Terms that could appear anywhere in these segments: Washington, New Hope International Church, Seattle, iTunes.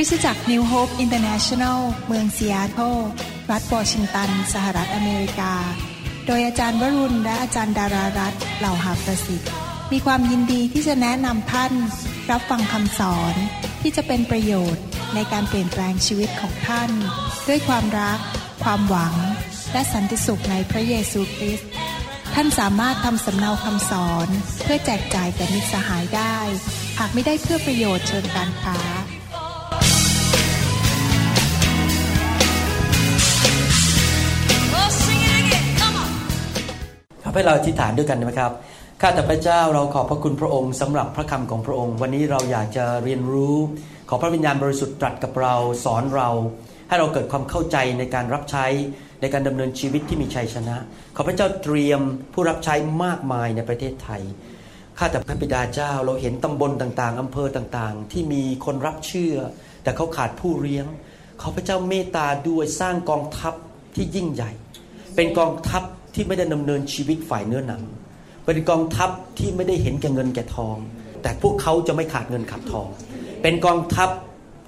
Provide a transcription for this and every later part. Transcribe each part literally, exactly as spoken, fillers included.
ริสตจักร New Hope International เมืองซีแอตเทิลรัฐวอชิงตันสหรัฐอเมริกาโดยอาจารย์วรุณและอาจารย์ดารารัตน์เหล่าหาประสิทธิ์มีความยินดีที่จะแนะนำท่านรับฟังคำสอนที่จะเป็นประโยชน์ในการเปลี่ยนแปลงชีวิตของท่านด้วยความรักความหวังและสันติสุขในพระเยซูคริสต์ท่านสามารถทำสำเนาคำสอนเพื่อแจกจ่ายแก่มิตรสหายได้หากไม่ได้เพื่อประโยชน์เชิงการค้าขอให้เราอธิษฐานด้วยกันนะครับข้าแต่พระเจ้าเราขอบพระคุณพระองค์สำหรับพระคำของพระองค์วันนี้เราอยากจะเรียนรู้ขอพระวิญญาณบริสุทธิ์ตรัสกับเราสอนเราให้เราเกิดความเข้าใจในการรับใช้ในการดำเนินชีวิตที่มีชัยชนะขอพระเจ้าเตรียมผู้รับใช้มากมายในประเทศไทยข้าแต่พระบิดาเจ้าเราเห็นตำบลต่างๆอำเภอต่างๆที่มีคนรับเชื่อแต่เขาขาดผู้เลี้ยงขอพระเจ้าเมตตาด้วยสร้างกองทัพที่ยิ่งใหญ่เป็นกองทัพที่ไม่ได้ดำเนินชีวิตฝ่ายเนื้อหนังเป็นกองทัพที่ไม่ได้เห็นแก่เงินแก่ทองแต่พวกเขาจะไม่ขาดเงินขาดทองเป็นกองทัพ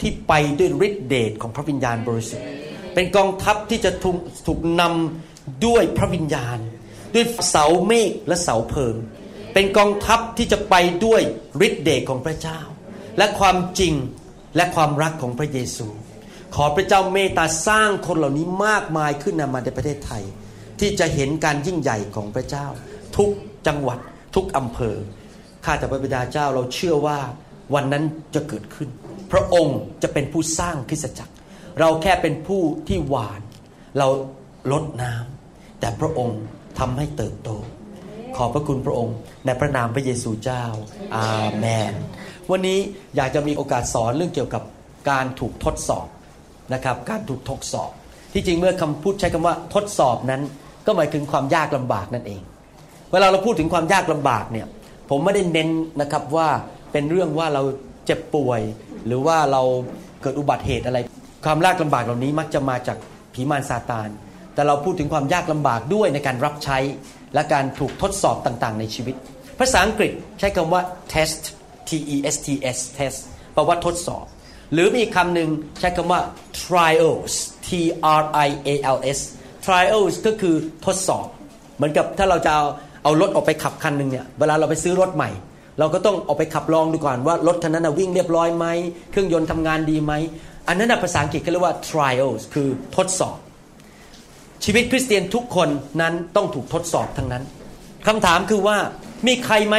ที่ไปด้วยฤทธิเดชของพระวิญญาณบริสุทธิ์เป็นกองทัพที่จะถูกถูกนำด้วยพระวิญญาณด้วยเสาเมฆและเสาเพลิงเป็นกองทัพที่จะไปด้วยฤทธิเดชของพระเจ้าและความจริงและความรักของพระเยซูขอพระเจ้าเมตตาสร้างคนเหล่านี้มากมายขึ้นนำมาในประเทศไทยที่จะเห็นการยิ่งใหญ่ของพระเจ้าทุกจังหวัดทุกอำเภอข้าแต่พระบิดาเจ้าเราเชื่อว่าวันนั้นจะเกิดขึ้นพระองค์จะเป็นผู้สร้างคริสตจักรเราแค่เป็นผู้ที่หว่านเรารดน้ำแต่พระองค์ทำให้เติบโตขอบพระคุณพระองค์ในพระนามพระเยซูเจ้าอาเมนวันนี้อยากจะมีโอกาสสอนเรื่องเกี่ยวกับการถูกทดสอบนะครับการถูกทดสอบที่จริงเมื่อคำพูดใช้คำว่าทดสอบนั้นก็หมายถึงความยากลำบากนั่นเองเวลาเราพูดถึงความยากลำบากเนี่ยผมไม่ได้เน้นนะครับว่าเป็นเรื่องว่าเราเจ็บป่วยหรือว่าเราเกิดอุบัติเหตุอะไรความยากลำบากเหล่านี้มักจะมาจากผีมารซาตานแต่เราพูดถึงความยากลำบากด้วยในการรับใช้และการถูกทดสอบต่างๆในชีวิตภาษาอังกฤษใช้คำว่า test t e s t s test แปลว่าทดสอบหรือมีอีกคำหนึ่งใช้คำว่า trials t r i a l s trials ก็คือทดสอบเหมือนกับถ้าเราจะเอาเอารถออกไปขับคันนึงเนี่ยเวลาเราไปซื้อรถใหม่เราก็ต้องออกไปขับลองดูก่อนว่ารถคันนั้นนะวิ่งเรียบร้อยไหมเครื่องยนต์ทำงานดีไหมอันนั้นภาษาอังกฤษเขาเรียกว่า trials คือทดสอบชีวิตคริสเตียนทุกคนนั้นต้องถูกทดสอบทั้งนั้นคำถามคือว่ามีใครไหม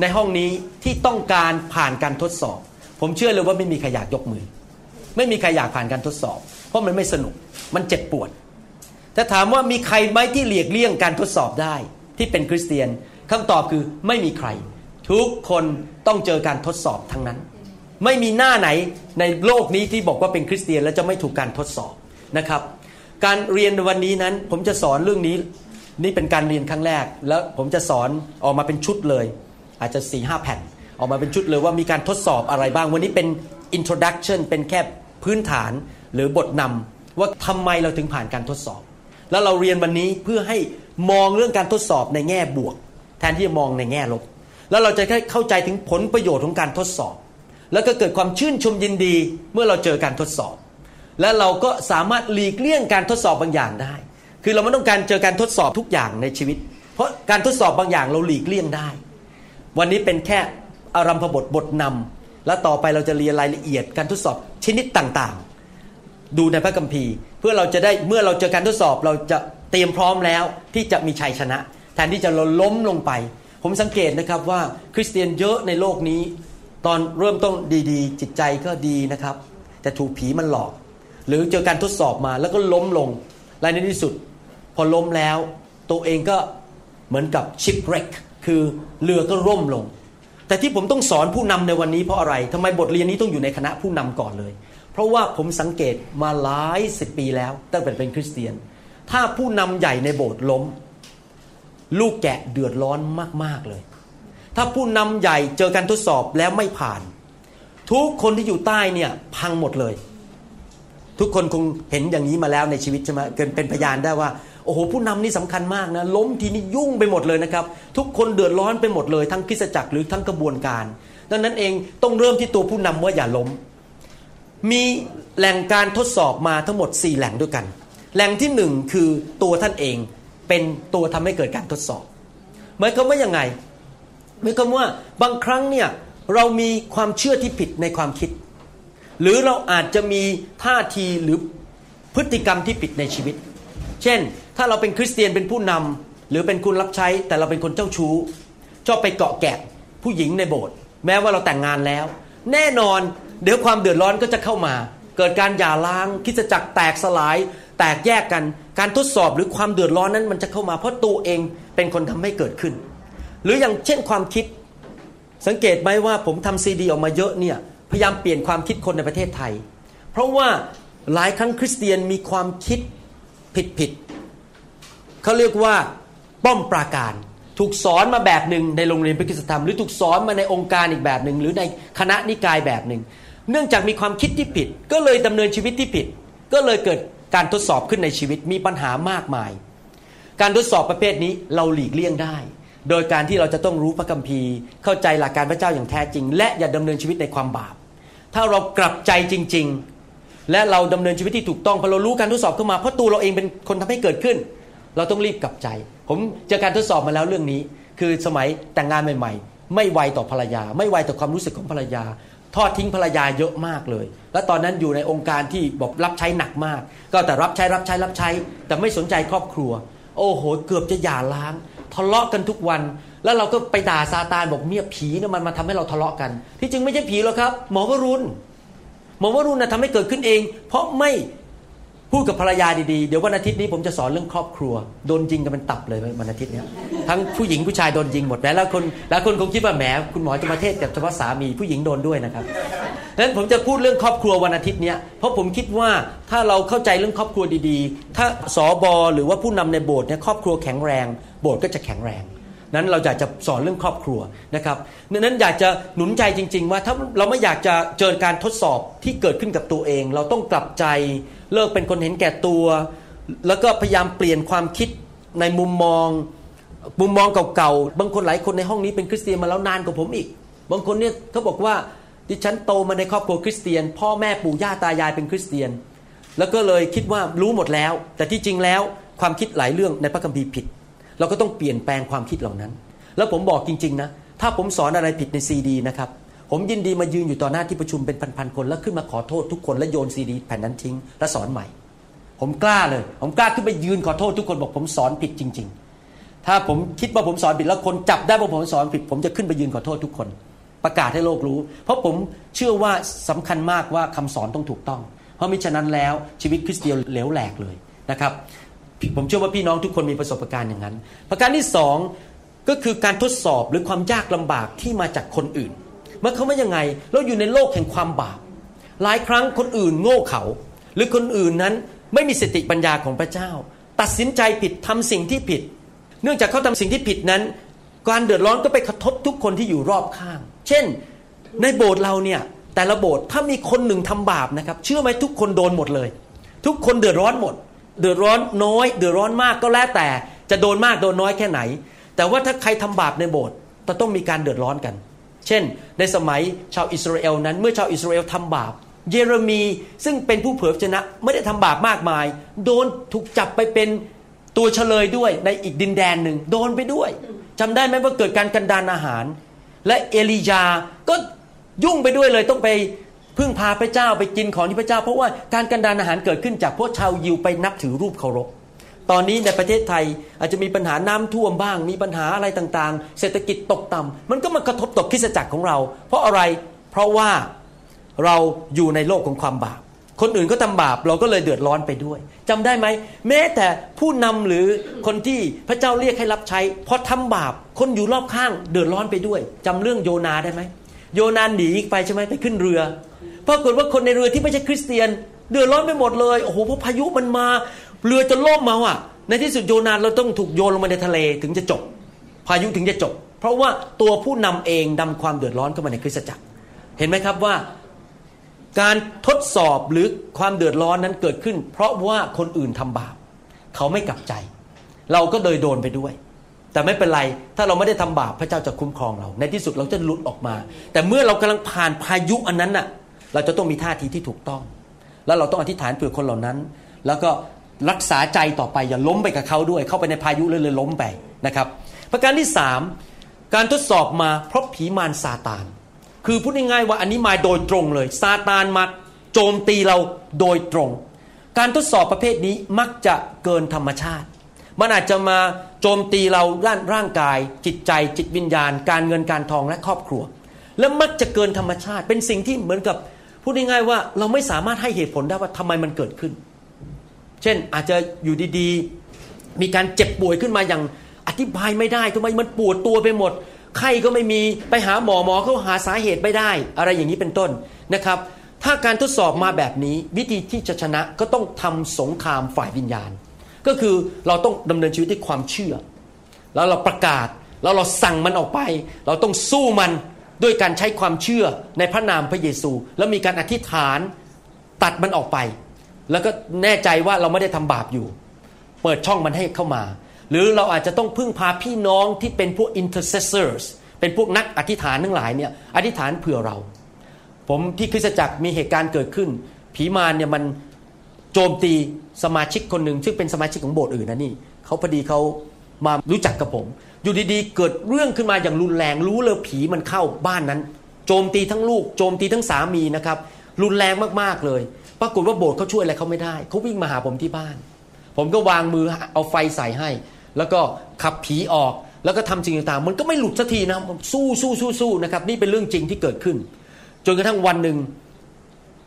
ในห้องนี้ที่ต้องการผ่านการทดสอบผมเชื่อเลยว่าไม่มีใครอยากยกมือไม่มีใครอยากผ่านการทดสอบเพราะมันไม่สนุกมันเจ็บปวดแต่ถามว่ามีใครไหมที่หลีกเลี่ยงการทดสอบได้ที่เป็นคริสเตียนคำตอบคือไม่มีใครทุกคนต้องเจอการทดสอบทั้งนั้นไม่มีหน้าไหนในโลกนี้ที่บอกว่าเป็นคริสเตียนแล้วจะไม่ถูกการทดสอบนะครับการเรียนวันนี้นั้นผมจะสอนเรื่องนี้นี่เป็นการเรียนครั้งแรกแล้วผมจะสอนออกมาเป็นชุดเลยอาจจะ สี่ห้า แผ่นออกมาเป็นชุดเลยว่ามีการทดสอบอะไรบ้างวันนี้เป็น introduction เป็นแค่พื้นฐานหรือบทนำว่าทำไมเราถึงผ่านการทดสอบแล้วเราเรียนวันนี้เพื่อให้มองเรื่องการทดสอบในแง่บวกแทนที่จะมองในแง่ลบแล้วเราจะเข้าใจถึงผลประโยชน์ของการทดสอบแล้วก็เกิดความชื่นชมยินดีเมื่อเราเจอการทดสอบและเราก็สามารถหลีกเลี่ยงการทดสอบบางอย่างได้คือเราไม่ต้องการเจอการทดสอบทุกอย่างในชีวิตเพราะการทดสอบบางอย่างเราหลีกเลี่ยงได้วันนี้เป็นแค่อารัมภบทบทนำและต่อไปเราจะเรียนรายละเอียดการทดสอบชนิดต่างๆดูในพระคัมภีร์เพื่อเราจะได้เมื่อเราเจอการทดสอบเราจะเตรียมพร้อมแล้วที่จะมีชัยชนะแทนที่จะล้มลงไปผมสังเกตนะครับว่าคริสเตียนเยอะในโลกนี้ตอนเริ่มต้นดีๆจิตใจก็ดีนะครับแต่ถูกผีมันหลอกหรือเจอการทดสอบมาแล้วก็ล้มลงและในที่สุดพอล้มแล้วตัวเองก็เหมือนกับ shipwreck คือเรือก็ร่มลงแต่ที่ผมต้องสอนผู้นำในวันนี้เพราะอะไรทำไมบทเรียนนี้ต้องอยู่ในคณะผู้นำก่อนเลยเพราะว่าผมสังเกตมาหลายสิบปีแล้วตั้งแต่เป็นคริสเตียนถ้าผู้นำใหญ่ในโบสถ์ล้มลูกแกะเดือดร้อนมากๆเลยถ้าผู้นำใหญ่เจอการทดสอบแล้วไม่ผ่านทุกคนที่อยู่ใต้เนี่ยพังหมดเลยทุกคนคงเห็นอย่างนี้มาแล้วในชีวิตใช่ไหมเกินเป็นพยานได้ว่าโอ้โหผู้นำนี่สำคัญมากนะล้มทีนี้ยุ่งไปหมดเลยนะครับทุกคนเดือดร้อนไปหมดเลยทั้งคริสตจักรหรือทั้งกระบวนการดังนั้นเองต้องเริ่มที่ตัวผู้นำว่าอย่าล้ม มีแหล่งการทดสอบมาทั้งหมดสี่แหล่งด้วยกันแหล่งที่หนึ่งคือตัวท่านเองเป็นตัวทำให้เกิดการทดสอบหมายความว่ายังไงหมายความว่าบางครั้งเนี่ยเรามีความเชื่อที่ผิดในความคิดหรือเราอาจจะมีท่าทีหรือพฤติกรรมที่ผิดในชีวิตเช่นถ้าเราเป็นคริสเตียนเป็นผู้นำหรือเป็นคนรับใช้แต่เราเป็นคนเจ้าชู้ชอบไปเกาะแกะผู้หญิงในโบสถ์แม้ว่าเราแต่งงานแล้วแน่นอนเดี๋ยวความเดือดร้อนก็จะเข้ามาเกิดการหย่าร้างคริสตจักรแตกสลายแตกแยกกันการทดสอบหรือความเดือดร้อนนั้นมันจะเข้ามาเพราะตัวเองเป็นคนทำให้เกิดขึ้นหรืออย่างเช่นความคิดสังเกตไหมว่าผมทำซีดีออกมาเยอะเนี่ยพยายามเปลี่ยนความคิดคนในประเทศไทยเพราะว่าหลายครั้งคริสเตียนมีความคิดผิดๆเขาเรียกว่าป้อมปราการถูกสอนมาแบบหนึ่งในโรงเรียนพระคุณธรรมหรือถูกสอนมาในองค์การอีกแบบหนึ่งหรือในคณะนิกายแบบหนึ่งเนื่องจากมีความคิดที่ผิดก็เลยดำเนินชีวิตที่ผิดก็เลยเกิดการทดสอบขึ้นในชีวิตมีปัญหามากมายการทดสอบประเภทนี้เราหลีกเลี่ยงได้โดยการที่เราจะต้องรู้พระคัมภีร์เข้าใจหลักการพระเจ้าอย่างแท้จริงและอย่าดำเนินชีวิตในความบาปถ้าเรากลับใจจริงๆและเราดำเนินชีวิตที่ถูกต้องพอเรารู้การทดสอบเข้ามาเพราะตัวเราเองเป็นคนทำให้เกิดขึ้นเราต้องรีบกลับใจผมเจอการทดสอบมาแล้วเรื่องนี้คือสมัยแต่งงานใหม่ๆไม่ไวต่อภรรยาไม่ไวต่อความรู้สึกของภรรยาทอดทิ้งภรรยาเยอะมากเลยและตอนนั้นอยู่ในองค์การที่บอกรับใช้หนักมากก็แต่รับใช้รับใช้รับใช้แต่ไม่สนใจครอบครัวโอ้โหเกือบจะหย่าร้างทะเลาะกันทุกวันแล้วเราก็ไปด่าซาตานบอกเมียผีนะมันมาทำให้เราทะเลาะกันที่จริงไม่ใช่ผีหรอกครับหมอวรุณหมอวรุณนะทำให้เกิดขึ้นเองเพราะไม่พูดกับภรรยาดีๆเดี๋ยววันอาทิตย์นี้ผมจะสอนเรื่องครอบครัวโดนยิงกันเป็นตับเลยวันอาทิตย์นี้ทั้งผู้หญิงผู้ชายโดนยิงหมดแล้วแล้วคนแล้วคนคงคิดว่าแหมคุณหมอจะมาเทศกับเฉพาะสามีผู้หญิงโดนด้วยนะครับนั้นผมจะพูดเรื่องครอบครัววันอาทิตย์นี้เพราะผมคิดว่าถ้าเราเข้าใจเรื่องครอบครัวดีๆถ้าสบหรือว่าผู้นำในโบสถ์เนี่ยครอบครัวแข็งแรงโบสถ์ก็จะแข็งแรงนั้นเราอยากจะสอนเรื่องครอบครัวนะครับนั้นอยากจะหนุนใจจริงๆว่าถ้าเราไม่อยากจะเจอการทดสอบที่เกิดขึ้นกับตัวเองเราต้องกลับใจเลิกเป็นคนเห็นแก่ตัวแล้วก็พยายามเปลี่ยนความคิดในมุมมองมุมมองเก่าๆบางคนหลายคนในห้องนี้เป็นคริสเตียนมาแล้วนานกว่าผมอีกบางคนเนี่ยเขาบอกว่าดิฉันโตมาในครอบครัวคริสเตียนพ่อแม่ปู่ย่าตายายเป็นคริสเตียนแล้วก็เลยคิดว่ารู้หมดแล้วแต่ที่จริงแล้วความคิดหลายเรื่องในพระคัมภีร์ผิดเราก็ต้องเปลี่ยนแปลงความคิดเหล่านั้นแล้วผมบอกจริงๆนะถ้าผมสอนอะไรผิดในซีดีนะครับผมยินดีมายืนอยู่ต่อหน้าที่ประชุมเป็นพันๆคนแล้วขึ้นมาขอโทษทุกคนและโยนซีดีแผ่นนั้นทิ้งและสอนใหม่ผมกล้าเลยผมกล้าขึ้นไปยืนขอโทษทุกคนบอกผมสอนผิดจริงๆถ้าผมคิดว่าผมสอนผิดแล้วคนจับได้ว่าผมสอนผิดผมจะขึ้นไปยืนขอโทษทุกคนประกาศให้โลกรู้เพราะผมเชื่อว่าสำคัญมากว่าคำสอนต้องถูกต้องเพราะมิฉะนั้นแล้วชีวิตคริสเตียนเหลวแหลกเลยนะครับผมเชื่อว่าพี่น้องทุกคนมีประสบการณ์อย่างนั้นประการที่สองก็คือการทดสอบหรือความยากลำบากที่มาจากคนอื่นเมื่อเขาไม่ยังไงเราอยู่ในโลกแห่งความบาปหลายครั้งคนอื่นโง่เขาหรือคนอื่นนั้นไม่มีสติปัญญาของพระเจ้าตัดสินใจผิดทำสิ่งที่ผิดเนื่องจากเขาทำสิ่งที่ผิดนั้นการเดือดร้อนก็ไปกระทบทุกคนที่อยู่รอบข้างเช่นในโบสถ์เราเนี่ยแต่ละโบสถ์ถ้ามีคนหนึ่งทำบาปนะครับเชื่อไหมทุกคนโดนหมดเลยทุกคนเดือดร้อนหมดเดือดร้อนน้อยเดือดร้อนมากก็แล้วแต่จะโดนมากโดนน้อยแค่ไหนแต่ว่าถ้าใครทำบาปในโบสถ์จะต้องมีการเดือดร้อนกันเช่นในสมัยชาวอิสราเอลนั้นเมื่อชาวอิสราเอลทำบาปเยเรมีซึ่งเป็นผู้เผยพระชนะไม่ได้ทำบาปมากมายโดนถูกจับไปเป็นตัวเฉลยด้วยในอีกดินแดนหนึ่งโดนไปด้วยจำได้ไหมว่าเกิดการกันดารอาหารและเอลียาก็ยุ่งไปด้วยเลยต้องไปพึ่งพาพระเจ้าไปกินของที่พระเจ้าเพราะว่าการกันดารอาหารเกิดขึ้นจากพวกชาวยิวไปนับถือรูปเคารพตอนนี้ในประเทศไทยอาจจะมีปัญหาน้ำท่วมบ้างมีปัญหาอะไรต่างๆเศรษฐกิจตกต่ำมันก็มากระทบต่อคริสตจักรของเราเพราะอะไรเพราะว่าเราอยู่ในโลกของความบาปคนอื่นก็ทำบาปเราก็เลยเดือดร้อนไปด้วยจำได้ไหมแม้แต่ผู้นำหรือคนที่พระเจ้าเรียกให้รับใช้พอทำบาปคนอยู่รอบข้างเดือดร้อนไปด้วยจำเรื่องโยนาได้ไหมโยนาหนีไปใช่ไหมไปขึ้นเรือปรากฏว่าคนในเรือที่ไม่ใช่คริสเตียนเดือดร้อนไปหมดเลยโอ้โหเพราะพายุมันมาเรือจะล่มมาอ่ะในที่สุดโยนาเราต้องถูกโยนลงมาในทะเลถึงจะจบพายุถึงจะจบเพราะว่าตัวผู้นำเองนำความเดือดร้อนเข้ามาในคริสตจักรเห็นไหมครับว่าการทดสอบหรือความเดือดร้อนนั้นเกิดขึ้นเพราะว่าคนอื่นทำบาปเขาไม่กลับใจเราก็เลยโดนไปด้วยแต่ไม่เป็นไรถ้าเราไม่ได้ทำบาปพระเจ้าจะคุ้มครองเราในที่สุดเราจะหลุดออกมาแต่เมื่อเรากำลังผ่านพายุอันนั้นน่ะ เราจะต้องมีท่าทีที่ถูกต้องแล้วเราต้องอธิษฐานเผื่อคนเหล่านั้นแล้วก็รักษาใจต่อไปอย่าล้มไปกับเขาด้วยเข้าไปในพายุเลยเลยล้มไปนะครับประการที่สามการทดสอบมาเพราะผีมารซาตานคือพูดง่ายๆว่าอันนี้มาโดยตรงเลยซาตานมาโจมตีเราโดยตรงการทดสอบประเภทนี้มักจะเกินธรรมชาติมันอาจจะมาโจมตีเราด้านร่างกายจิตใจจิตวิญญาณการเงินการทองและครอบครัวและมักจะเกินธรรมชาติเป็นสิ่งที่เหมือนกับพูดง่ายๆว่าเราไม่สามารถให้เหตุผลได้ว่าทำไมมันเกิดขึ้นเช่นอาจจะอยู่ดีๆมีการเจ็บป่วยขึ้นมาอย่างอธิบายไม่ได้ทำไมมันปวดตัวไปหมดไข้ก็ไม่มีไปหาหมอหมอเขาหาสาเหตุไม่ได้อะไรอย่างนี้เป็นต้นนะครับถ้าการทดสอบมาแบบนี้วิธีที่จะชนะก็ต้องทำสงครามฝ่ายวิญญาณก็คือเราต้องดำเนินชีวิตด้วยความเชื่อแล้วเราประกาศแล้วเราสั่งมันออกไปเราต้องสู้มันด้วยการใช้ความเชื่อในพระนามพระเยซูแล้วมีการอธิษฐานตัดมันออกไปแล้วก็แน่ใจว่าเราไม่ได้ทำบาปอยู่เปิดช่องมันให้เข้ามาหรือเราอาจจะต้องพึ่งพาพี่น้องที่เป็นพวก intercessors เป็นพวกนักอธิษฐานทั้งหลายเนี่ยอธิษฐานเผื่อเราผมที่คริสตจักรมีเหตุการณ์เกิดขึ้นผีมารเนี่ยมันโจมตีสมาชิกคนหนึ่งซึ่งเป็นสมาชิกของโบสถ์อื่นนะนี่เขาพอดีเขามารู้จักกับผมอยู่ดีๆเกิดเรื่องขึ้นมาอย่างรุนแรงรู้เลยผีมันเข้าบ้านนั้นโจมตีทั้งลูกโจมตีทั้งสามีนะครับรุนแรงมากๆเลยปรากฏว่าโบสถ์เขาช่วยอะไรเขาไม่ได้เขาวิ่งมาหาผมที่บ้านผมก็วางมือเอาไฟใส่ให้แล้วก็ขับผีออกแล้วก็ทำสิ่งต่างๆมันก็ไม่หลุดสักทีนะสู้สู้สู้สู้นะครับนี่เป็นเรื่องจริงที่เกิดขึ้นจนกระทั่งวันหนึ่ง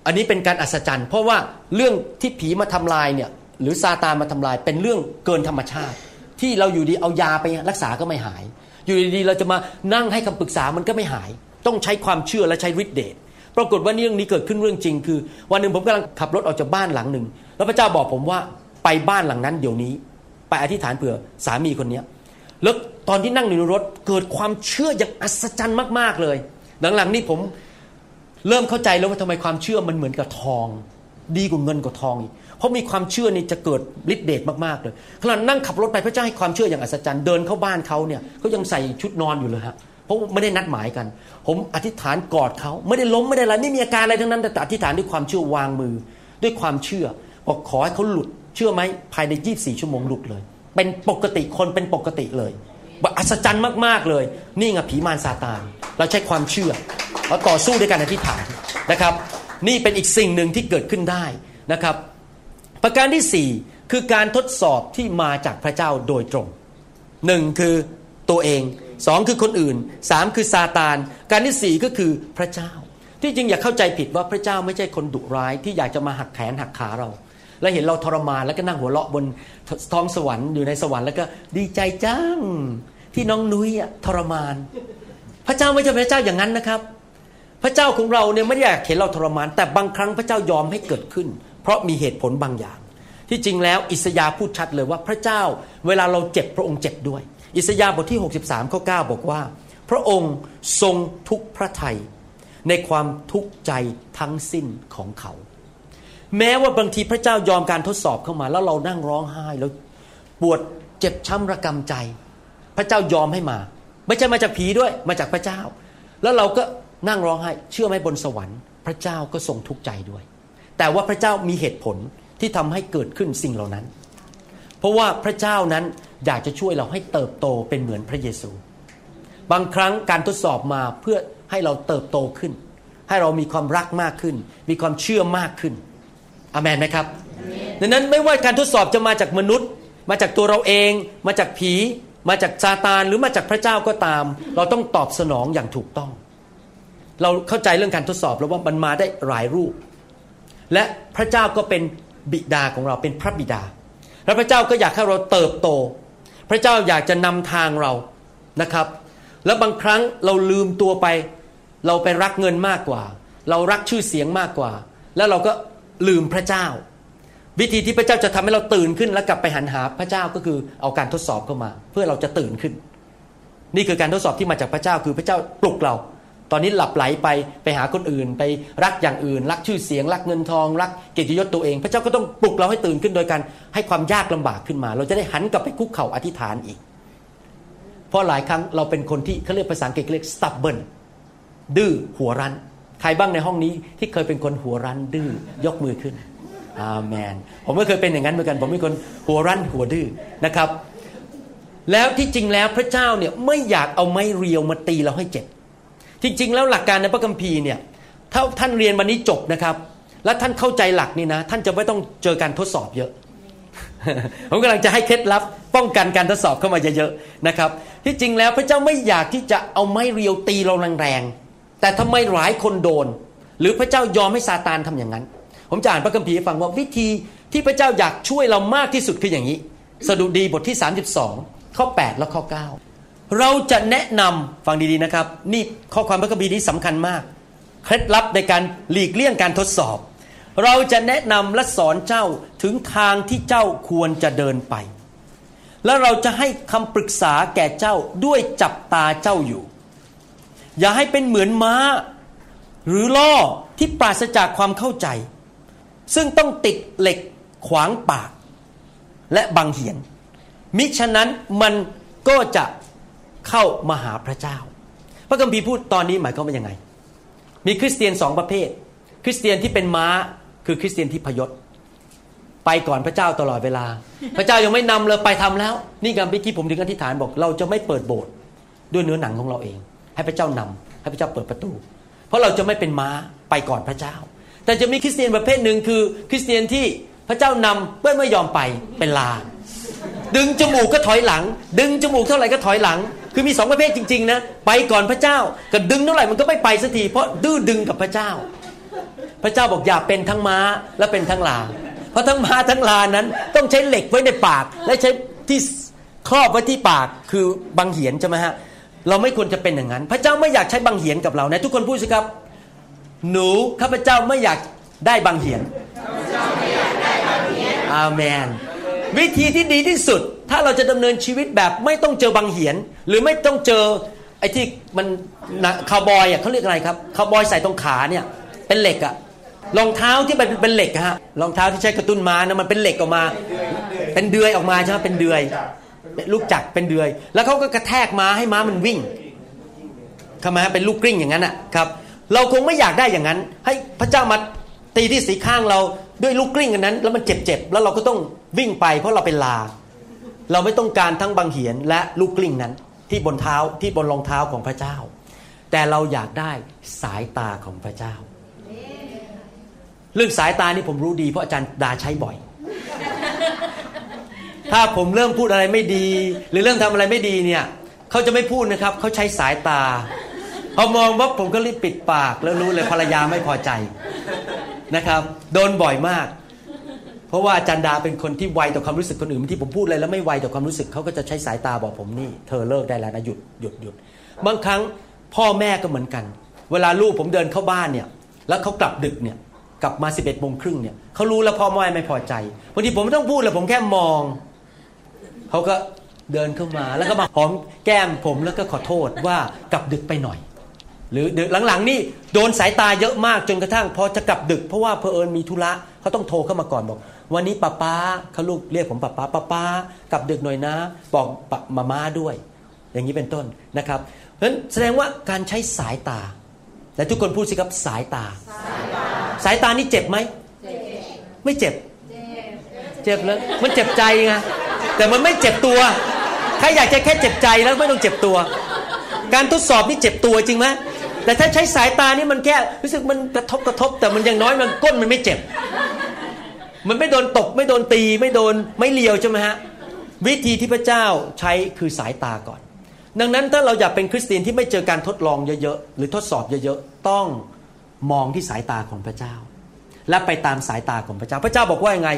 อันนี้เป็นการอัศจรรย์เพราะว่าเรื่องที่ผีมาทำลายเนี่ยหรือซาตานมาทำลายเป็นเรื่องเกินธรรมชาติที่เราอยู่ดีเอายาไปรักษาก็ไม่หายอยู่ดีๆเราจะมานั่งให้คำปรึกษามันก็ไม่หายต้องใช้ความเชื่อและใช้ฤทธิ์เดชปรากฏว่าเรื่องนี้เกิดขึ้นเรื่องจริงคือวันหนึ่งผมกำลังขับรถออกจากบ้านหลังหนึ่งแล้วพระเจ้าบอกผมว่าไปบ้านหลังนั้นเดี๋ยวนี้ไปอธิษฐานเผื่อสามีคนนี้แล้วตอนที่นั่งอยู่ในรถเกิดความเชื่ออย่างอัศจรรย์มากๆเลยหลังๆนี่ผมเริ่มเข้าใจแล้วว่าทำไมความเชื่อมันเหมือนกับทองดีกว่าเงินกว่าทองอีกเพราะมีความเชื่อนี่จะเกิดฤทธิ์เดชมากๆเลยขณะนั่งขับรถไปพระเจ้าให้ความเชื่ออย่างอัศจรรย์เดินเข้าบ้านเขาเนี่ยเขายังใส่ชุดนอนอยู่เลยฮะเพราะไม่ได้นัดหมายกันผมอธิษฐานกอดเขาไม่ได้ล้มไม่ได้อะไรไม่มีอาการอะไรทั้งนั้นแต่อธิษฐานด้วยความเชื่อวางมือด้วยความเชื่อบอกขอให้เขาหลุดเชื่อไหมภายในยี่สิบสี่ชั่วโมงหลุดเลยเป็นปกติคนเป็นปกติเลยอัศจรรย์มากๆเลยนี่ไงผีมารซาตานเราใช้ความเชื่อเราต่อสู้ด้วยการอธิษฐานนะครับนี่เป็นอีกสิ่งหนึ่งที่เกิดขึ้นได้นะครับประการที่สี่คือการทดสอบที่มาจากพระเจ้าโดยตรงหนึ่งคือตัวเองสองคือคนอื่นสามคือซาตานการที่สี่ก็คือพระเจ้าที่จริงอย่าเข้าใจผิดว่าพระเจ้าไม่ใช่คนดุร้ายที่อยากจะมาหักแขนหักขาเราแล้วเห็นเราทรมานแล้วก็นั่งหัวเราะบนท้องสวรรค์อยู่ในสวรรค์แล้วก็ดีใจจังที่น้องนุ้ยทรมานพระเจ้าไม่ใช่พระเจ้าอย่างนั้นนะครับพระเจ้าของเราเนี่ยไม่ได้อยากเห็นเราทรมานแต่บางครั้งพระเจ้ายอมให้เกิดขึ้นเพราะมีเหตุผลบางอย่างที่จริงแล้วอิสยาห์พูดชัดเลยว่าพระเจ้าเวลาเราเจ็บพระองค์เจ็บด้วยอิสยาห์บทที่หกสิบสามข้อเก้าบอกว่าพระองค์ทรงทุกข์พระทัยในความทุกข์ใจทั้งสิ้นของเขาแม้ว่าบางทีพระเจ้ายอมการทดสอบเข้ามาแล้วเรานั่งร้องไห้แล้วปวดเจ็บช้ำระกำใจพระเจ้ายอมให้มาไม่ใช่มาจากผีด้วยมาจากพระเจ้าแล้วเราก็นั่งร้องไห้เชื่อไหมบนสวรรค์พระเจ้าก็ทรงทุกข์ใจด้วยแต่ว่าพระเจ้ามีเหตุผลที่ทำให้เกิดขึ้นสิ่งเหล่านั้นเพราะว่าพระเจ้านั้นอยากจะช่วยเราให้เติบโตเป็นเหมือนพระเยซูบางครั้งการทดสอบมาเพื่อให้เราเติบโตขึ้นให้เรามีความรักมากขึ้นมีความเชื่อมากขึ้นอาเมนไหมครับดังนั้นไม่ว่าการทดสอบจะมาจากมนุษย์มาจากตัวเราเองมาจากผีมาจากซาตานหรือมาจากพระเจ้าก็ตามเราต้องตอบสนองอย่างถูกต้องเราเข้าใจเรื่องการทดสอบแล้วว่ามันมาได้หลายรูปและพระเจ้าก็เป็นบิดาของเราเป็นพระบิดาและพระเจ้าก็อยากให้เราเติบโตพระเจ้าอยากจะนำทางเรานะครับและบางครั้งเราลืมตัวไปเราไปรักเงินมากกว่าเรารักชื่อเสียงมากกว่าแล้วเราก็ลืมพระเจ้าวิธีที่พระเจ้าจะทำให้เราตื่นขึ้นและกลับไปหันหาพระเจ้าก็คือเอาการทดสอบเข้ามาเพื่อเราจะตื่นขึ้นนี่คือการทดสอบที่มาจากพระเจ้าคือพระเจ้าปลุกเราตอนนี้หลับไหลไปไปหาคนอื่นไปรักอย่างอื่นรักชื่อเสียงรักเงินทองรักเกียรติยศตัวเองพระเจ้าก็ต้องปลุกเราให้ตื่นขึ้นโดยการให้ความยากลำบากขึ้นมาเราจะได้หันกลับไปคุกเข่าอธิษฐานอีกเพราะหลายครั้งเราเป็นคนที่เขาเรียกภาษาอังกฤษเรียก stubborn ดื้อหัวรั้นใคร รบ้างในห้องนี้ที่เคยเป็นคนหัวรั้นดื้อยกมือขึ้นอาเมนผมก็เคยเป็นอย่างนั้นเหมือนกันผมเป็นคนหัวรั้นหัวดื้อนะครับแล้วที่จริงแล้วพระเจ้าเนี่ยไม่อยากเอาไม้เรียวมาตีเราให้เจ็บจริงๆแล้วหลักการในพระคัมภีร์เนี่ยถ้าท่านเรียนวันนี้จบนะครับและท่านเข้าใจหลักนี่นะท่านจะไม่ต้องเจอการทดสอบเยอะ ผมกำลังจะให้เคล็ดลับป้องกันการทดสอบเข้ามาเยอะๆนะครับที่จริงแล้วพระเจ้าไม่อยากที่จะเอาไม้เรียวตีเราแรงๆแต่ทำไมหลายคนโดนหรือพระเจ้ายอมให้ซาตานทำอย่างนั้นผมจะอ่านพระคัมภีร์ให้ฟังว่าวิธีที่พระเจ้าอยากช่วยเรามากที่สุดคืออย่างนี้สดุดีบทที่สามสิบสองข้อแปดและข้อเก้าเราจะแนะนำฟังดีๆนะครับนี่ข้อความพระคัมภีร์นี้สำคัญมากเคล็ดลับในการหลีกเลี่ยงการทดสอบเราจะแนะนำและสอนเจ้าถึงทางที่เจ้าควรจะเดินไปและเราจะให้คำปรึกษาแก่เจ้าด้วยจับตาเจ้าอยู่อย่าให้เป็นเหมือนม้าหรือล่อที่ปราศจากความเข้าใจซึ่งต้องติดเหล็กขวางปากและบังเหียนมิฉะนั้นมันก็จะเข้ามาหาพระเจ้าพระคัมภีร์พูดตอนนี้หมายความว่ายังไงมีคริสเตียนสองประเภทคริสเตียนที่เป็นม้าคือคริสเตียนที่พยศไปก่อนพระเจ้าตลอดเวลา พระเจ้ายังไม่นำเลยไปทำแล้วนี่การพิธีผมถึงอธิษฐานบอกเราจะไม่เปิดโบสถ์ด้วยเนื้อหนังของเราเองให้พระเจ้านำให้พระเจ้าเปิดประตูเพราะเราจะไม่เป็นม้าไปก่อนพระเจ้าแต่จะมีคริสเตียนประเภทหนึ่งคือคริสเตียนที่พระเจ้านำเพื่อไม่ยอมไปเป็นลา ดึงจมูกก็ถอยหลังดึงจมูกเท่าไหร่ก็ถอยหลังคือมีสองประเภทจริงๆนะไปก่อนพระเจ้าก็ดึงเท่าไหร่มันก็ไม่ไปสักทีเพราะดื้อดึงกับพระเจ้าพระเจ้าบอกอย่าเป็นทั้งม้าและเป็นทั้งลาเพราะทั้งม้าทั้งลานั้นต้องใช้เหล็กไว้ในปากและใช้ที่ครอบไว้ที่ปากคือบังเหียนใช่ไหมฮะเราไม่ควรจะเป็นอย่างนั้นพระเจ้าไม่อยากใช้บังเหียนกับเรานะทุกคนพูดสิครับหนูข้าพเจ้าไม่อยากได้บังเหียนข้าพเจ้าไม่อยากได้บังเหียนอาเมนวิธีที่ดีที่สุดถ้าเราจะดำเนินชีวิตแบบไม่ต้องเจอบังเหียนหรือไม่ต้องเจอไอ้ที่มันคาวบอยอ่ะเขาเรียกอะไรครับคาวบอยใส่ตรงขาเนี่ยเป็นเหล็กอ่ะรองเท้าที่มันเป็นเหล็กฮะรองเท้าที่ใช้กระตุ้นม้านะมันเป็นเหล็กออกมาเป็นเดือยออกมาใช่ไหมเป็นเดือยลูกจักรเป็นเดือยแล้วเขาก็กระแทกม้าให้ม้ามันวิ่งทำไมฮะเป็นลูกกลิ้งอย่างนั้นอ่ะครับเราคงไม่อยากได้อย่างนั้นให้พระเจ้ามาตีที่สีข้างเราด้วยลูกกลิ้งอันนั้นแล้วมันเจ็บๆแล้วเราก็ต้องวิ่งไปเพราะเราเป็นลาเราไม่ต้องการทั้งบังเหียนและลูกกลิ้งนั้นที่บนเท้าที่บนรองเท้าของพระเจ้าแต่เราอยากได้สายตาของพระเจ้าเรื่องสายตานี่ผมรู้ดีเพราะอาจารย์ดาใช้บ่อย ถ้าผมเริ่มพูดอะไรไม่ดีหรือเริ่มทำอะไรไม่ดีเนี่ยเขาจะไม่พูดนะครับเขาใช้สายตาพอมองว่าผมก็รีบปิดปากแล้วรู้เลยภรรยาไม่พอใจนะครับโดนบ่อยมากเพราะว่าอาจารย์ดาเป็นคนที่ไวต่อความรู้สึกคนอื่นที่ผมพูดอะไรแล้วไม่ไวต่อความรู้สึกเขาก็จะใช้สายตาบอกผมนี่เธอเลิกได้แล้วนะหยุดหยุดหยุดบางครั้งพ่อแม่ก็เหมือนกันเวลาลูกผมเดินเข้าบ้านเนี่ยแล้วเขากลับดึกเนี่ยกลับมา สิบเอ็ดโมงครึ่ง เนี่ยเขารู้แล้วพ่อแม่ไม่พอใจบางทีผมไม่ต้องพูดเลยผมแค่มองเขาก็เดินเข้ามาแล้วก็มาหอมแก้มผมแล้วก็ขอโทษว่ากลับดึกไปหน่อยหรือหลังๆนี่โดนสายตาเยอะมากจนกระทั่งพอจะกลับดึกเพราะว่าเผอิญมีธุระเขาต้องโทรเข้ามาก่อนบอกวันนี้ป้าป้าเขาลูกเรียกผมป้าป้าป้าป้ากลับดึกหน่อยนะบอกมาม่าด้วยอย่างนี้เป็นต้นนะครับเพราะฉะนั้นแสดงว่าการใช้สายตาและทุกคนพูดสิครับสายตาสายตานี่เจ็บไหมไม่เจ็บเจ็บแล้วมันเจ็บใจไงแต่มันไม่เจ็บตัวใครอยากจะแค่เจ็บใจแล้วไม่ต้องเจ็บตัวการทดสอบนี่เจ็บตัวจริงไหมแต่ถ้าใช้สายตานี่มันแค่รู้สึกมันกระทบกระทบแต่มันอย่างน้อยมันก้นมันไม่เจ็บมันไม่โดนตบไม่โดนตีไม่โดนไม่เลียวใช่ไหมฮะวิธีที่พระเจ้าใช้คือสายตาก่อนดังนั้นถ้าเราอยากเป็นคริสเตียนที่ไม่เจอการทดลองเยอะๆหรือทดสอบเยอะๆต้องมองที่สายตาของพระเจ้าและไปตามสายตาของพระเจ้าพระเจ้าบอกว่ายังไง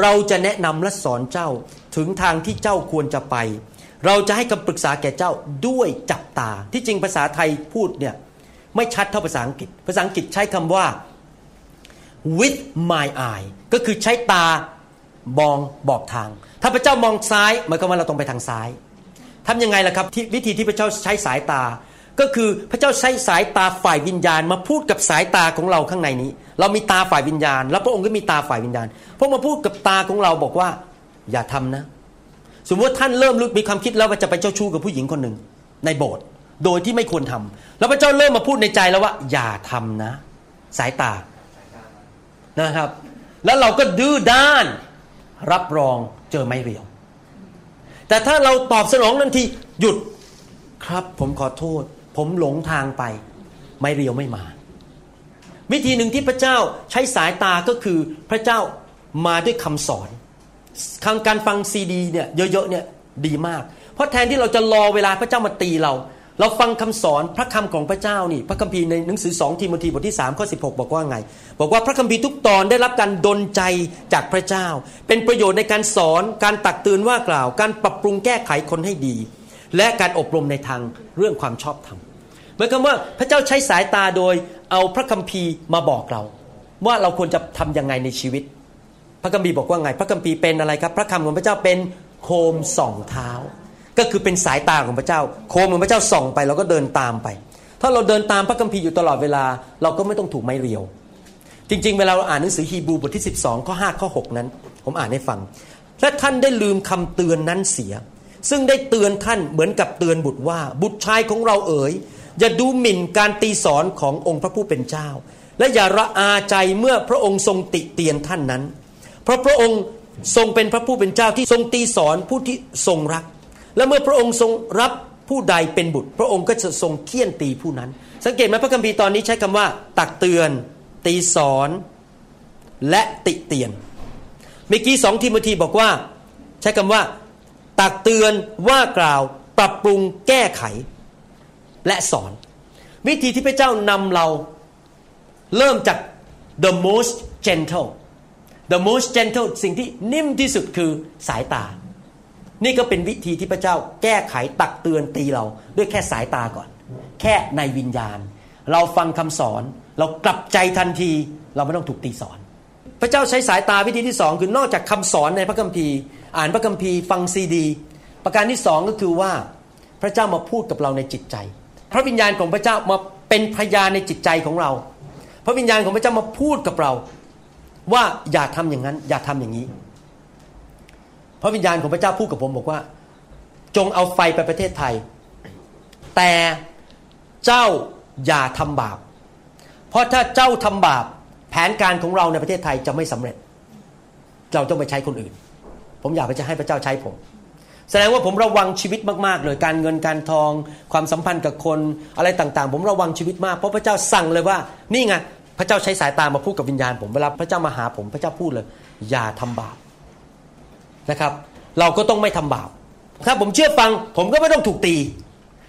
เราจะแนะนำและสอนเจ้าถึงทางที่เจ้าควรจะไปเราจะให้คำปรึกษาแก่เจ้าด้วยจับตาที่จริงภาษาไทยพูดเนี่ยไม่ชัดเท่าภาษาอังกฤษภาษาอังกฤษใช้คำว่า with my eye ก็คือใช้ตามองบอกทางถ้าพระเจ้ามองซ้ายหมายความว่าเราต้องไปทางซ้ายทำยังไงล่ะครับวิธีที่พระเจ้าใช้สายตาก็คือพระเจ้าใช้สายตาฝ่ายวิญญาณมาพูดกับสายตาของเราข้างในนี้เรามีตาฝ่ายวิญญาณแล้วพระองค์ก็มีตาฝ่ายวิญญาณพระองค์มาพูดกับตาของเราบอกว่าอย่าทำนะสมมติว่าท่านเริ่มมีความคิดแล้วว่าจะไปเจ้าชู้กับผู้หญิงคนหนึ่งในโบสถ์ โดยที่ไม่ควรทำแล้วพระเจ้าเริ่มมาพูดในใจแล้วว่าอย่าทำนะสายตานะครับแล้วเราก็ดื้อด้านรับรองเจอไม่เรียวแต่ถ้าเราตอบสนองทันทีหยุดครับผมขอโทษผมหลงทางไปไม่เรียวไม่มาวิธีหนึ่งที่พระเจ้าใช้สายตาก็คือพระเจ้ามาด้วยคำสอนการฟังซีดีเนี่ยเยอะๆเนี่ยดีมากเพราะแทนที่เราจะรอเวลาพระเจ้ามาตีเราเราฟังคำสอนพระคำของพระเจ้านี่พระคัมภีร์ในหนังสือสองทิโมธีบทที่สามข้อสิบหกบอกว่าไงบอกว่าพระคัมภีร์ทุกตอนได้รับการดลใจจากพระเจ้าเป็นประโยชน์ในการสอนการตักเตือนว่ากล่าวการปรับปรุงแก้ไขคนให้ดีและการอบรมในทางเรื่องความชอบธรรมหมายความว่าพระเจ้าใช้สายตาโดยเอาพระคัมภีร์มาบอกเราว่าเราควรจะทำยังไงในชีวิตพระคัมภีร์บอกว่าไงพระคัมภีร์เป็นอะไรครับพระคำของพระเจ้าเป็นโคมส่องเท้าก็คือเป็นสายตาของพระเจ้าโคมของพระเจ้าส่องไปเราก็เดินตามไปถ้าเราเดินตามพระคัมภีร์อยู่ตลอดเวลาเราก็ไม่ต้องถูกไม้เรียวจริงๆเวลาเราอ่านหนังสือฮีบรูบทที่สิบสองข้อห้าข้อหกนั้นผมอ่านให้ฟังและท่านได้ลืมคำเตือนนั้นเสียซึ่งได้เตือนท่านเหมือนกับเตือนบุตรว่าบุตรชายของเราเอ๋ยอย่าดูหมิ่นการตีสอนขององค์พระผู้เป็นเจ้าและอย่าระอาใจเมื่อพระองค์ทรงติเตียนท่านนั้นเพราะพระองค์ทรงเป็นพระผู้เป็นเจ้าที่ทรงตีสอนผู้ที่ทรงรักและเมื่อพระองค์ทรงรับผู้ใดเป็นบุตรพระองค์ก็จะทรงเคี่ยนตีผู้นั้นสังเกตไหมพระคัมภีร์ตอนนี้ใช้คำว่าตักเตือนตีสอนและติเตียนเมื่อกี้สองทิโมธีบอกว่าใช้คำว่าตักเตือนว่ากล่าวปรับปรุงแก้ไขและสอนวิธีที่พระเจ้านำเราเริ่มจาก the most gentle the most gentle สิ่งที่นิ่มที่สุดคือสายตานี่ก็เป็นวิธีที่พระเจ้าแก้ไขตักเตือนตีเราด้วยแค่สายตาก่อนแค่ในวิญญาณเราฟังคำสอนเรากลับใจทันทีเราไม่ต้องถูกตีสอนพระเจ้าใช้สายตาวิธีที่สองคือนอกจากคำสอนในพระคัมภีร์อ่านพระคัมภีร์ฟังซีดีประการที่สองก็คือว่าพระเจ้ามาพูดกับเราในจิตใจพระวิญญาณของพระเจ้ามาเป็นพยานในจิตใจของเราพระวิญญาณของพระเจ้ามาพูดกับเราว่าอย่าทำอย่างนั้นอย่าทำอย่างนี้พระวิญญาณของพระเจ้าพูดกับผมบอกว่าจงเอาไฟไปประเทศไทยแต่เจ้าอย่าทำบาปเพราะถ้าเจ้าทำบาปแผนการของเราในประเทศไทยจะไม่สำเร็จเราต้องไปใช้คนอื่นผมอยากจะให้พระเจ้าใช้ผมแสดงว่าผมระวังชีวิตมากๆเลยการเงินการทองความสัมพันธ์กับคนอะไรต่างๆผมระวังชีวิตมากเพราะพระเจ้าสั่งเลยว่านี่ไงพระเจ้าใช้สายตามาพูดกับวิญญาณผมเวลาพระเจ้ามาหาผมพระเจ้าพูดเลยอย่าทำบาปนะครับเราก็ต้องไม่ทำบาปถ้าผมเชื่อฟังผมก็ไม่ต้องถูกตี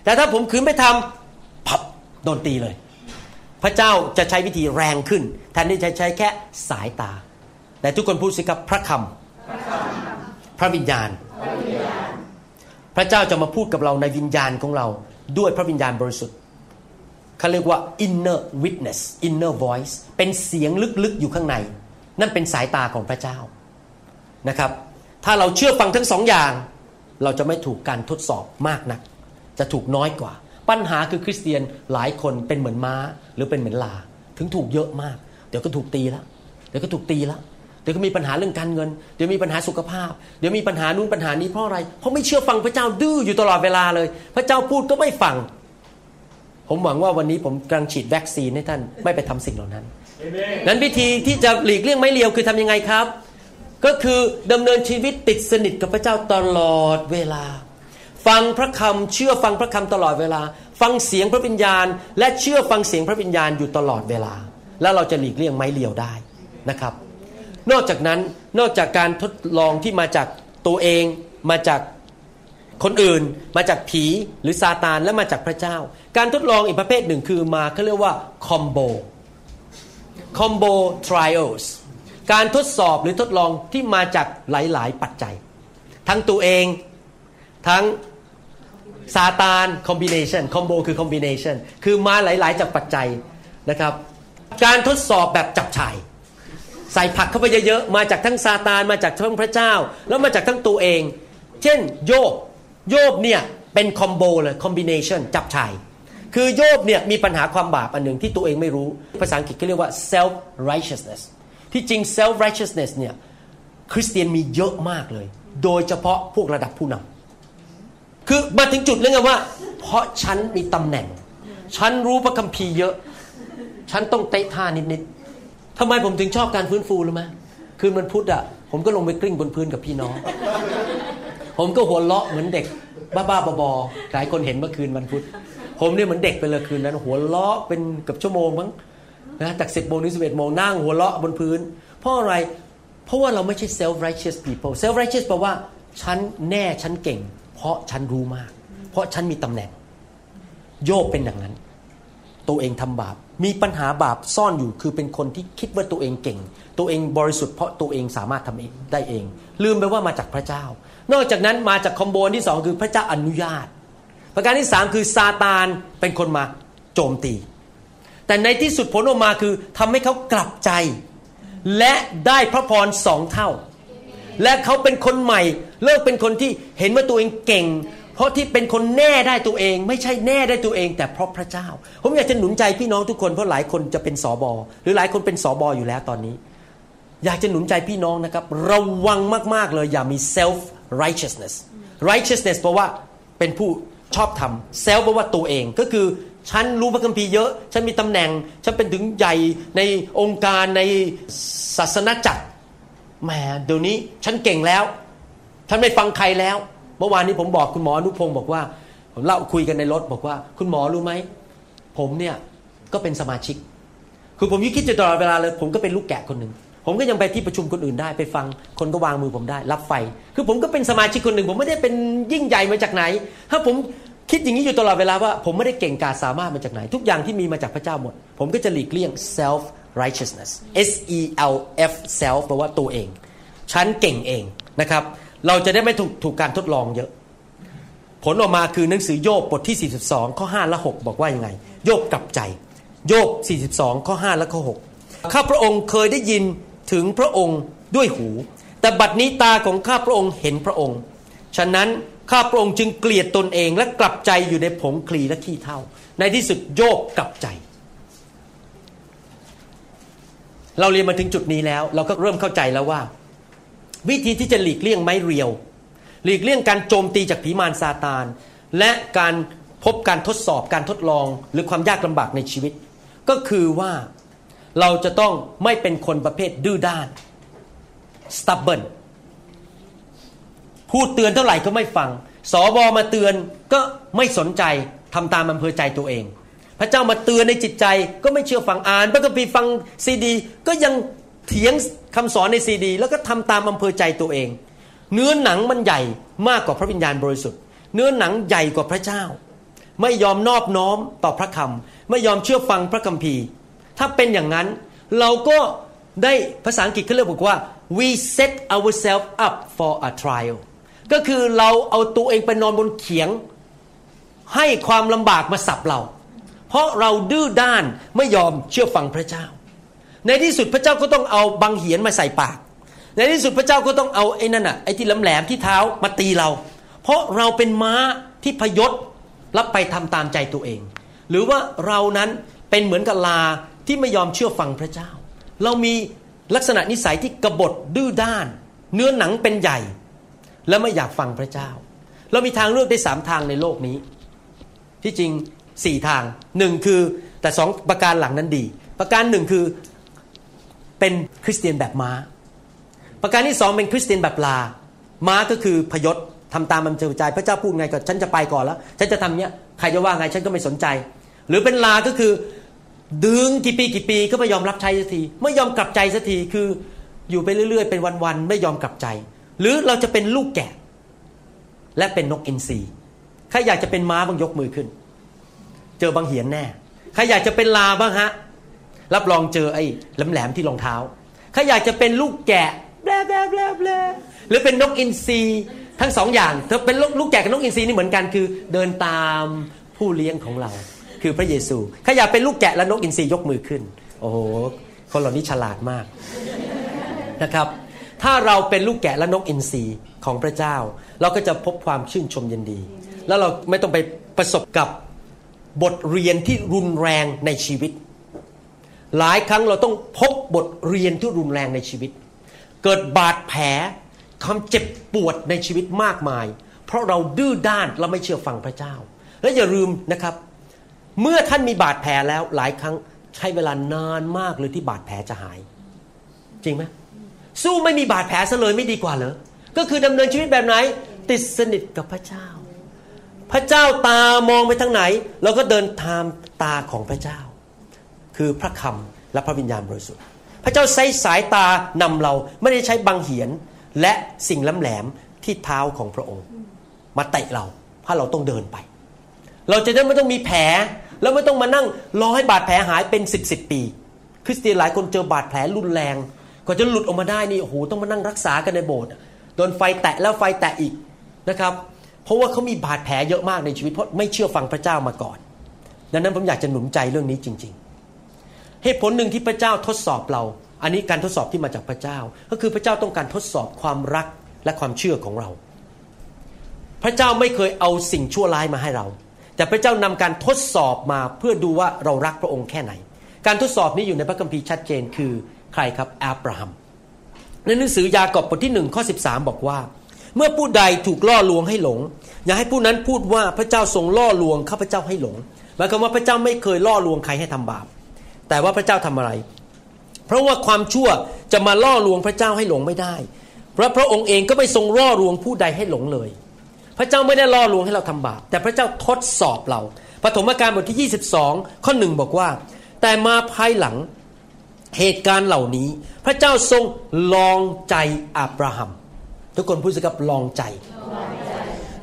แต่ถ้าผมขืนไม่ทำพับโดนตีเลยพระเจ้าจะใช้วิธีแรงขึ้นแทนที่จะใช้แค่สายตาแต่ทุกคนพูดสิครับพระคำพระวิญญาณพระเจ้าจะมาพูดกับเราในวิญญาณของเราด้วยพระวิญญาณบริสุทธิ์เขาเรียกว่า inner witness inner voice เป็นเสียงลึกๆอยู่ข้างในนั่นเป็นสายตาของพระเจ้านะครับถ้าเราเชื่อฟังทั้งสองอย่างเราจะไม่ถูกการทดสอบมากนักจะถูกน้อยกว่าปัญหาคือคริสเตียนหลายคนเป็นเหมือนม้าหรือเป็นเหมือนลาถึงถูกเยอะมากเดี๋ยวก็ถูกตีละเดี๋ยวก็ถูกตีละเดี๋ยวก็มีปัญหาเรื่องการเงินเดี๋ยวมีปัญหาสุขภาพเดี๋ยวมีปัญหานู้นปัญหานี้เพราะอะไรเพราะไม่เชื่อฟังพระเจ้าดื้ออยู่ตลอดเวลาเลยพระเจ้าพูดก็ไม่ฟังผมหวังว่าวันนี้ผมกำลังฉีดวัคซีนให้ท่านไม่ไปทำสิ่งเหล่านั้นนั้นวิธีที่จะหลีกเลี่ยงไม่เลียวคือทำยังไงครับก็คือดำเนินชีวิตติดสนิทกับพระเจ้าตลอดเวลาฟังพระคำเชื่อฟังพระคำตลอดเวลาฟังเสียงพระวิญญาณและเชื่อฟังเสียงพระวิญญาณอยู่ตลอดเวลาแล้วเราจะหลีกเลี่ยงไม้เลียวได้นะครับนอกจากนั้นนอกจากการทดลองที่มาจากตัวเองมาจากคนอื่นมาจากผีหรือซาตานและมาจากพระเจ้าการทดลองอีกประเภทหนึ่งคือมาเขาเรียกว่าคอมโบคอมโบทริอัลส์การทดสอบหรือทดลองที่มาจากหลายๆปัจจัยทั้งตัวเองทั้งซาตานคอมบิเนชันคอมโบคือคอมบิเนชันคือมาหลายๆจากปัจจัยนะครับการทดสอบแบบจับฉ่ายใส่ผักเข้าไปเยอะๆมาจากทั้งซาตานมาจากทั้งพระเจ้าแล้วมาจากทั้งตัวเองเช่นโยบโยบเนี่ยเป็นคอมโบเลยคอมบิเนชันจับฉ่ายคือโยบเนี่ยมีปัญหาความบาปอันหนึ่งที่ตัวเองไม่รู้ภาษาอังกฤษเขาเรียกว่า self righteousnessที่จริง self righteousness เนี่ยคริสเตียนมีเยอะมากเลยโดยเฉพาะพวกระดับผู้นำคือมาถึงจุดเรื่องว่า เพราะฉันมีตำแหน่งฉันรู้พระคัมภีร์เยอะฉันต้องเตะท่านิดๆทำไมผมถึงชอบการฟื้นฟูรู้ไหมคืนวันพุธอ่ะผมก็ลงไปกลิ้งบนพื้นกับพี่น้อง ผมก็หัวเราะเหมือนเด็กบ้าๆบอๆหลายคนเห็นเมื่อคืนวันพุธ ผมเนี่ยเหมือนเด็กไปเลยคืนนั้นหัวเราะเป็นเกือบชั่วโมงมั้งนะจากสิบโมงถึงสิบเอ็ดโมงนั่งหัวเราะบนพื้นเพราะอะไรเพราะว่าเราไม่ใช่ self righteous people self righteous แปลว่าฉันแน่ฉันเก่งเพราะฉันรู้มากเพราะฉันมีตำแหน่งโยบเป็นอย่างนั้นตัวเองทำบาปมีปัญหาบาปซ่อนอยู่คือเป็นคนที่คิดว่าตัวเองเก่งตัวเองบริสุทธิ์เพราะตัวเองสามารถทำเองได้เองลืมไปว่ามาจากพระเจ้านอกจากนั้นมาจากคอมโบนที่สองคือพระเจ้าอนุญาตประการที่สามคือซาตานเป็นคนมาโจมตีแต่ในที่สุดผลออกมาคือทำให้เขากลับใจและได้พระพรสองเท่าและเขาเป็นคนใหม่เลิกเป็นคนที่เห็นว่าตัวเองเก่งเพราะที่เป็นคนแน่ได้ตัวเองไม่ใช่แน่ได้ตัวเองแต่เพราะพระเจ้าผมอยากจะหนุนใจพี่น้องทุกคนเพราะหลายคนจะเป็นสบหรือหลายคนเป็นสบอยู่แล้วตอนนี้อยากจะหนุนใจพี่น้องนะครับระวังมากๆเลยอย่ามี self righteousness righteousness แปลว่าเป็นผู้ชอบธรรม self แปลว่าตัวเองก็คือฉันรู้พระคัมภีร์เยอะฉันมีตำแหน่งฉันเป็นถึงใหญ่ในองค์การในศาสนจักรแหมเดี๋ยวนี้ฉันเก่งแล้วฉันไม่ฟังใครแล้วเมื่อวานนี้ผมบอกคุณหมออนุพงศ์บอกว่าผมเล่าคุยกันในรถบอกว่าคุณหมอรู้ไหมผมเนี่ยก็เป็นสมาชิกคือผมยิ่งคิดจะตลอดเวลาเลยผมก็เป็นลูกแกะคนหนึ่งผมก็ยังไปที่ประชุมคนอื่นได้ไปฟังคนก็วางมือผมได้รับไฟคือผมก็เป็นสมาชิกคนหนึ่งผมไม่ได้เป็นยิ่งใหญ่มาจากไหนถ้าผมคิดอย่างนี้อยู่ตลอดเวลาว่าผมไม่ได้เก่งกาจสามารถมาจากไหนทุกอย่างที่มีมาจากพระเจ้าหมดผมก็จะหลีกเลี่ยง self righteousness S E L F self แปลว่าตัวเองฉันเก่งเองนะครับเราจะได้ไม่ถูกถูกการทดลองเยอะผลออกมาคือหนังสือโยบบทที่สี่สิบสองข้อห้าและหกบอกว่ายังไงโยบกลับใจโยบสี่สิบสองข้อห้าและข้อหกข้าพระองค์เคยได้ยินถึงพระองค์ด้วยหูแต่บัดนี้ตาของข้าพระองค์เห็นพระองค์ฉะนั้นข้าพระองค์จึงเกลียดตนเองและกลับใจอยู่ในผงคลีและขี้เถ้าในที่สุดโยบกลับใจเราเรียนมาถึงจุดนี้แล้วเราก็เริ่มเข้าใจแล้วว่าวิธีที่จะหลีกเลี่ยงไม้เรียวหลีกเลี่ยงการโจมตีจากผีมารซาตานและการพบการทดสอบการทดลองหรือความยากลำบากในชีวิตก็คือว่าเราจะต้องไม่เป็นคนประเภทดื้อด้าน stubborn พูดเตือนเท่าไหร่ก็ไม่ฟังสบมาเตือนก็ไม่สนใจทำตามอำเภอใจตัวเองพระเจ้ามาเตือนในจิตใจก็ไม่เชื่อฟังอ่านพระคัมภีร์ฟังซีดีก็ยังเถียงคำสอนในซีดีแล้วก็ทำตามอำเภอใจตัวเองเนื้อหนังมันใหญ่มากกว่าพระวิญญาณบริสุทธิ์เนื้อหนังใหญ่กว่าพระเจ้าไม่ยอมนอบน้อมต่อพระคำไม่ยอมเชื่อฟังพระคัมภีร์ถ้าเป็นอย่างนั้นเราก็ได้ภาษาอังกฤษเขาเรียกบอกว่า we set ourselves up for a trial ก็คือเราเอาตัวเองไปนอนบนเขียงให้ความลำบากมาสับเราเพราะเราดื้อด้านไม่ยอมเชื่อฟังพระเจ้าในที่สุดพระเจ้าก็ต้องเอาบังเหียนมาใส่ปากในที่สุดพระเจ้าก็ต้องเอาไอ้นั่นน่ะไอ้ที่แหลมๆที่เท้ามาตีเราเพราะเราเป็นม้าที่พยศรับไปทำตามใจตัวเองหรือว่าเรานั้นเป็นเหมือนกับลาที่ไม่ยอมเชื่อฟังพระเจ้าเรามีลักษณะนิสัยที่กบฏดื้อด้านเนื้อหนังเป็นใหญ่และไม่อยากฟังพระเจ้าเรามีทางเลือกได้สามทางในโลกนี้ที่จริงสี่ทางหนึ่งคือแต่สองประการหลังนั้นดีประการหนึ่งคือเป็นคริสเตียนแบบม้าประการที่สองเป็นคริสเตียนแบบลาม้าก็คือพยศทำตามอำเภอใจพระเจ้าพูดไงก็ฉันจะไปก่อนแล้วฉันจะทำเนี้ยใครจะว่าไงฉันก็ไม่สนใจหรือเป็นลาก็คือดึงกี่ปีกี่ปีก็ไม่ยอมรับใช้สักทีไม่ยอมกลับใจสักทีคืออยู่ไปเรื่อยๆเป็นวันๆไม่ยอมกลับใจหรือเราจะเป็นลูกแกะและเป็นนกอินทรีใครอยากจะเป็นม้าบ้างยกมือขึ้นเจอบังเหียนแน่ใครอยากจะเป็นลาบ้างฮะรับรองเจอไอ้แหลมๆที่รองเท้าใครอยากจะเป็นลูกแกะแบลๆๆๆหรือเป็นนกอินทรีทั้งสองอย่างเธอเป็นลูกแกะกับนกอินทรีนี่เหมือนกันคือเดินตามผู้เลี้ยงของเราคือพระเยซูใครอยากเป็นลูกแกะและนกอินทรียกมือขึ้นโอ้โหคนเหล่านี้ฉลาดมากนะครับถ้าเราเป็นลูกแกะและนกอินทรีของพระเจ้าเราก็จะพบความชื่นชมยินดีแล้วเราไม่ต้องไปประสบกับบทเรียนที่รุนแรงในชีวิตหลายครั้งเราต้องพบบทเรียนที่รุนแรงในชีวิตเกิดบาดแผลความเจ็บปวดในชีวิตมากมายเพราะเราดื้อด้านเราไม่เชื่อฟังพระเจ้า และอย่าลืมนะครับเมื่อท่านมีบาดแผลแล้วหลายครั้งใช้เวลานานมากเลยที่บาดแผลจะหายจริงไหมสู้ไม่มีบาดแผลซะเลยไม่ดีกว่าเหรอก็คือดำเนินชีวิตแบบไหนติดสนิทกับพระเจ้าพระเจ้าตามองไปทางไหนเราก็เดินตามตาของพระเจ้าคือพระคำและพระวิญญาณบริสุทธิ์พระเจ้าใช้สายตานำเราไม่ได้ใช้บังเหียนและสิ่งล้ำแหลมที่เท้าของพระองค์มาเตะเราเพราะเราต้องเดินไปเราจะได้ไม่ต้องมีแผลแล้วไม่ต้องมานั่งรอให้บาดแผลหายเป็นสิบสิบปีคริสเตียนหลายคนเจอบาดแผลรุนแรงกว่าจะหลุดออกมาได้นี่โอ้โหต้องมานั่งรักษากันในโบสถ์โดนไฟแตะแล้วไฟแตะอีกนะครับเพราะว่าเขามีบาดแผลเยอะมากในชีวิตเพราะไม่เชื่อฟังพระเจ้ามาก่อนดังนั้นผมอยากจะหนุนใจเรื่องนี้จริงๆเหตุผลหนึ่งที่พระเจ้าทดสอบเราอันนี้การทดสอบที่มาจากพระเจ้าก็คือพระเจ้าต้องการทดสอบความรักและความเชื่อของเราพระเจ้าไม่เคยเอาสิ่งชั่วร้ายมาให้เราแต่พระเจ้านำการทดสอบมาเพื่อดูว่าเรารักพระองค์แค่ไหนการทดสอบนี้อยู่ในพระคัมภีร์ชัดเจนคือใครครับอับราฮัมในหนังสือยากอบบทที่หนึ่งข้อสิบสามบอกว่าเมื่อผู้ใดถูกล่อลวงให้หลงอย่าให้ผู้นั้นพูดว่าพระเจ้าทรงล่อลวงข้าพเจ้าให้หลงหมายความว่าพระเจ้าไม่เคยล่อลวงใครให้ทำบาปแต่ว่าพระเจ้าทำอะไรเพราะว่าความชั่วจะมาล่อลวงพระเจ้าให้หลงไม่ได้เพราะพระองค์เองก็ไม่ทรงล่อลวงผู้ใดให้หลงเลยพระเจ้าไม่ได้ล่อลวงให้เราทำบาปแต่พระเจ้าทดสอบเราปฐมกาลบทที่ยี่สิบสองข้อหนึ่งบอกว่าแต่มาภายหลังเหตุการณ์เหล่านี้พระเจ้าทรงลองใจอับราฮัมทุกคนพูดสิครับลองใจ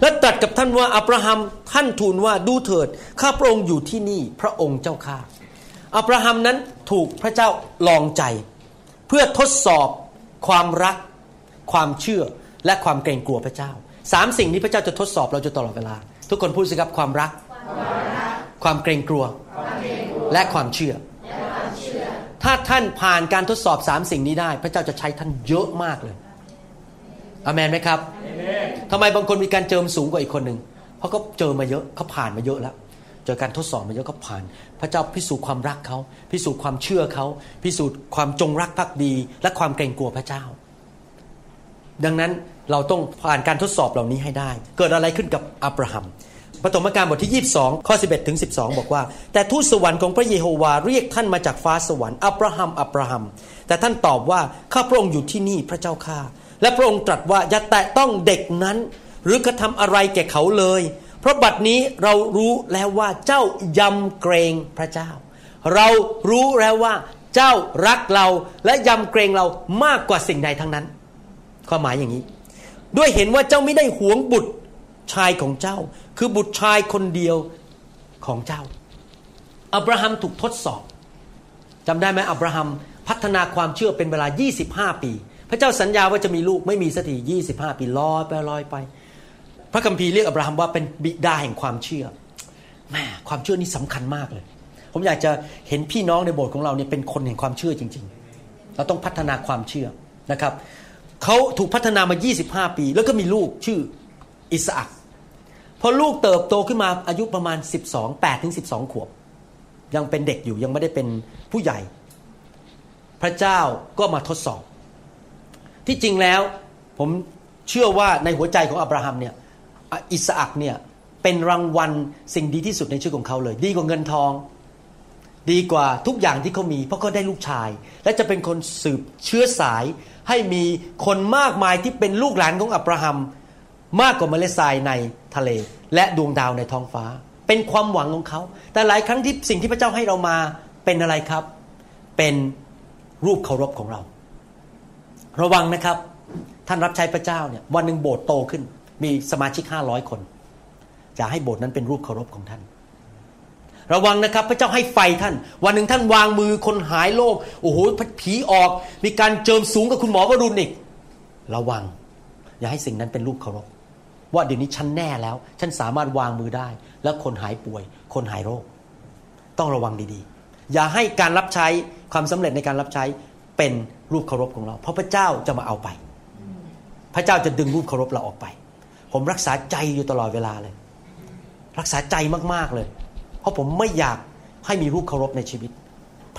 และตรัสกับท่านว่าอับราฮัมท่านทูลว่าดูเถิดข้าพระองค์อยู่ที่นี่พระองค์เจ้าข้าอับราฮัมนั้นถูกพระเจ้าลองใจเพื่อทดสอบความรักความเชื่อและความเกรงกลัวพระเจ้าสามสิ่งนี้พระเจ้าจะทดสอบเราอยู่ตลอดเวลาทุกคนพูดสิครับความรักความเกรงกลัวและความเชื่อถ้าท่านผ่านการทดสอบสามสิ่งนี้ได้พระเจ้าจะใช้ท่านเยอะมากเลยอาเมนไหมครับทำไมบางคนมีการเจิมสูงกว่าอีกคนหนึ่งเพราะเขาเจอมาเยอะเขาผ่านมาเยอะแล้วเจอการทดสอบมาเยอะเขาผ่านพระเจ้าพิสูจน์ความรักเขาพิสูจน์ความเชื่อเขาพิสูจน์ความจงรักภักดีและความเกรงกลัวพระเจ้าดังนั้นเราต้องผ่านการทดสอบเหล่านี้ให้ได้เกิดอะไรขึ้นกับอับราฮัมปฐมกาลบทที่ยี่สิบสองข้อสิบเอ็ดถึงสิบสองบอกว่าแต่ทูตสวรรค์ของพระเยโฮวาเรียกท่านมาจากฟ้าสวรรค์อับราฮัมอับราฮัมแต่ท่านตอบว่าข้าพระองค์อยู่ที่นี่พระเจ้าข้าและพระองค์ตรัสว่าอย่าแตะต้องเด็กนั้นหรือกระทำอะไรแก่เขาเลยเพราะบัดนี้เรารู้แล้วว่าเจ้ายำเกรงพระเจ้าเรารู้แล้วว่าเจ้ารักเราและยำเกรงเรามากกว่าสิ่งใดทั้งนั้นความหมายอย่างนี้ด้วยเห็นว่าเจ้าไม่ได้หวงบุตรชายของเจ้าคือบุตรชายคนเดียวของเจ้าอับราฮัมถูกทดสอบจำได้ไหมอับราฮัมพัฒนาความเชื่อเป็นเวลายี่สิบห้าปีพระเจ้าสัญญาว่าจะมีลูกไม่มีสักทียี่สิบห้าปีลอยไปลอยไปพระคัมภีร์เรียกอับราฮัมว่าเป็นบิดาแห่งความเชื่อแหมความเชื่อนี่สำคัญมากเลยผมอยากจะเห็นพี่น้องในโบสถ์ของเราเนี่ยเป็นคนแห่งความเชื่อจริงๆเราต้องพัฒนาความเชื่อนะครับเขาถูกพัฒนามายี่สิบห้าปีแล้วก็มีลูกชื่ออิสอัคพอลูกเติบโตขึ้นมาอายุประมาณสิบสอง แปดถึงสิบสองขวบยังเป็นเด็กอยู่ยังไม่ได้เป็นผู้ใหญ่พระเจ้าก็มาทดสอบที่จริงแล้วผมเชื่อว่าในหัวใจของอับราฮัมเนี่ยอิสอัคเนี่ยเป็นรางวัลสิ่งดีที่สุดในชีวิตของเขาเลยดีกว่าเงินทองดีกว่าทุกอย่างที่เขามีเพราะเขาได้ลูกชายและจะเป็นคนสืบเชื้อสายให้มีคนมากมายที่เป็นลูกหลานของอับราฮัมมากกว่าเมล็ดทรายในทะเลและดวงดาวในท้องฟ้าเป็นความหวังของเขาแต่หลายครั้งที่สิ่งที่พระเจ้าให้เรามาเป็นอะไรครับเป็นรูปเคารพของเราระวังนะครับท่านรับใช้พระเจ้าเนี่ยวันหนึ่งโบสถ์โตขึ้นมีสมาชิกห้าร้อยคนจะให้โบสถ์นั้นเป็นรูปเคารพของท่านระวังนะครับพระเจ้าให้ไฟท่านวันหนึ่งท่านวางมือคนหายโรคโอ้โหผีออกมีการเจิมสูงกับคุณหมอวรุณอีกระวังอย่าให้สิ่งนั้นเป็นรูปเคารพว่าเดี๋ยวนี้ฉันแน่แล้วฉันสามารถวางมือได้และคนหายป่วยคนหายโรคต้องระวังดีๆอย่าให้การรับใช้ความสำเร็จในการรับใช้เป็นรูปเคารพของเราเพราะพระเจ้าจะมาเอาไปพระเจ้าจะดึงรูปเคารพเราออกไปผมรักษาใจอยู่ตลอดเวลาเลยรักษาใจมากๆเลยเพราะผมไม่อยากให้มีรูปเคารพในชีวิต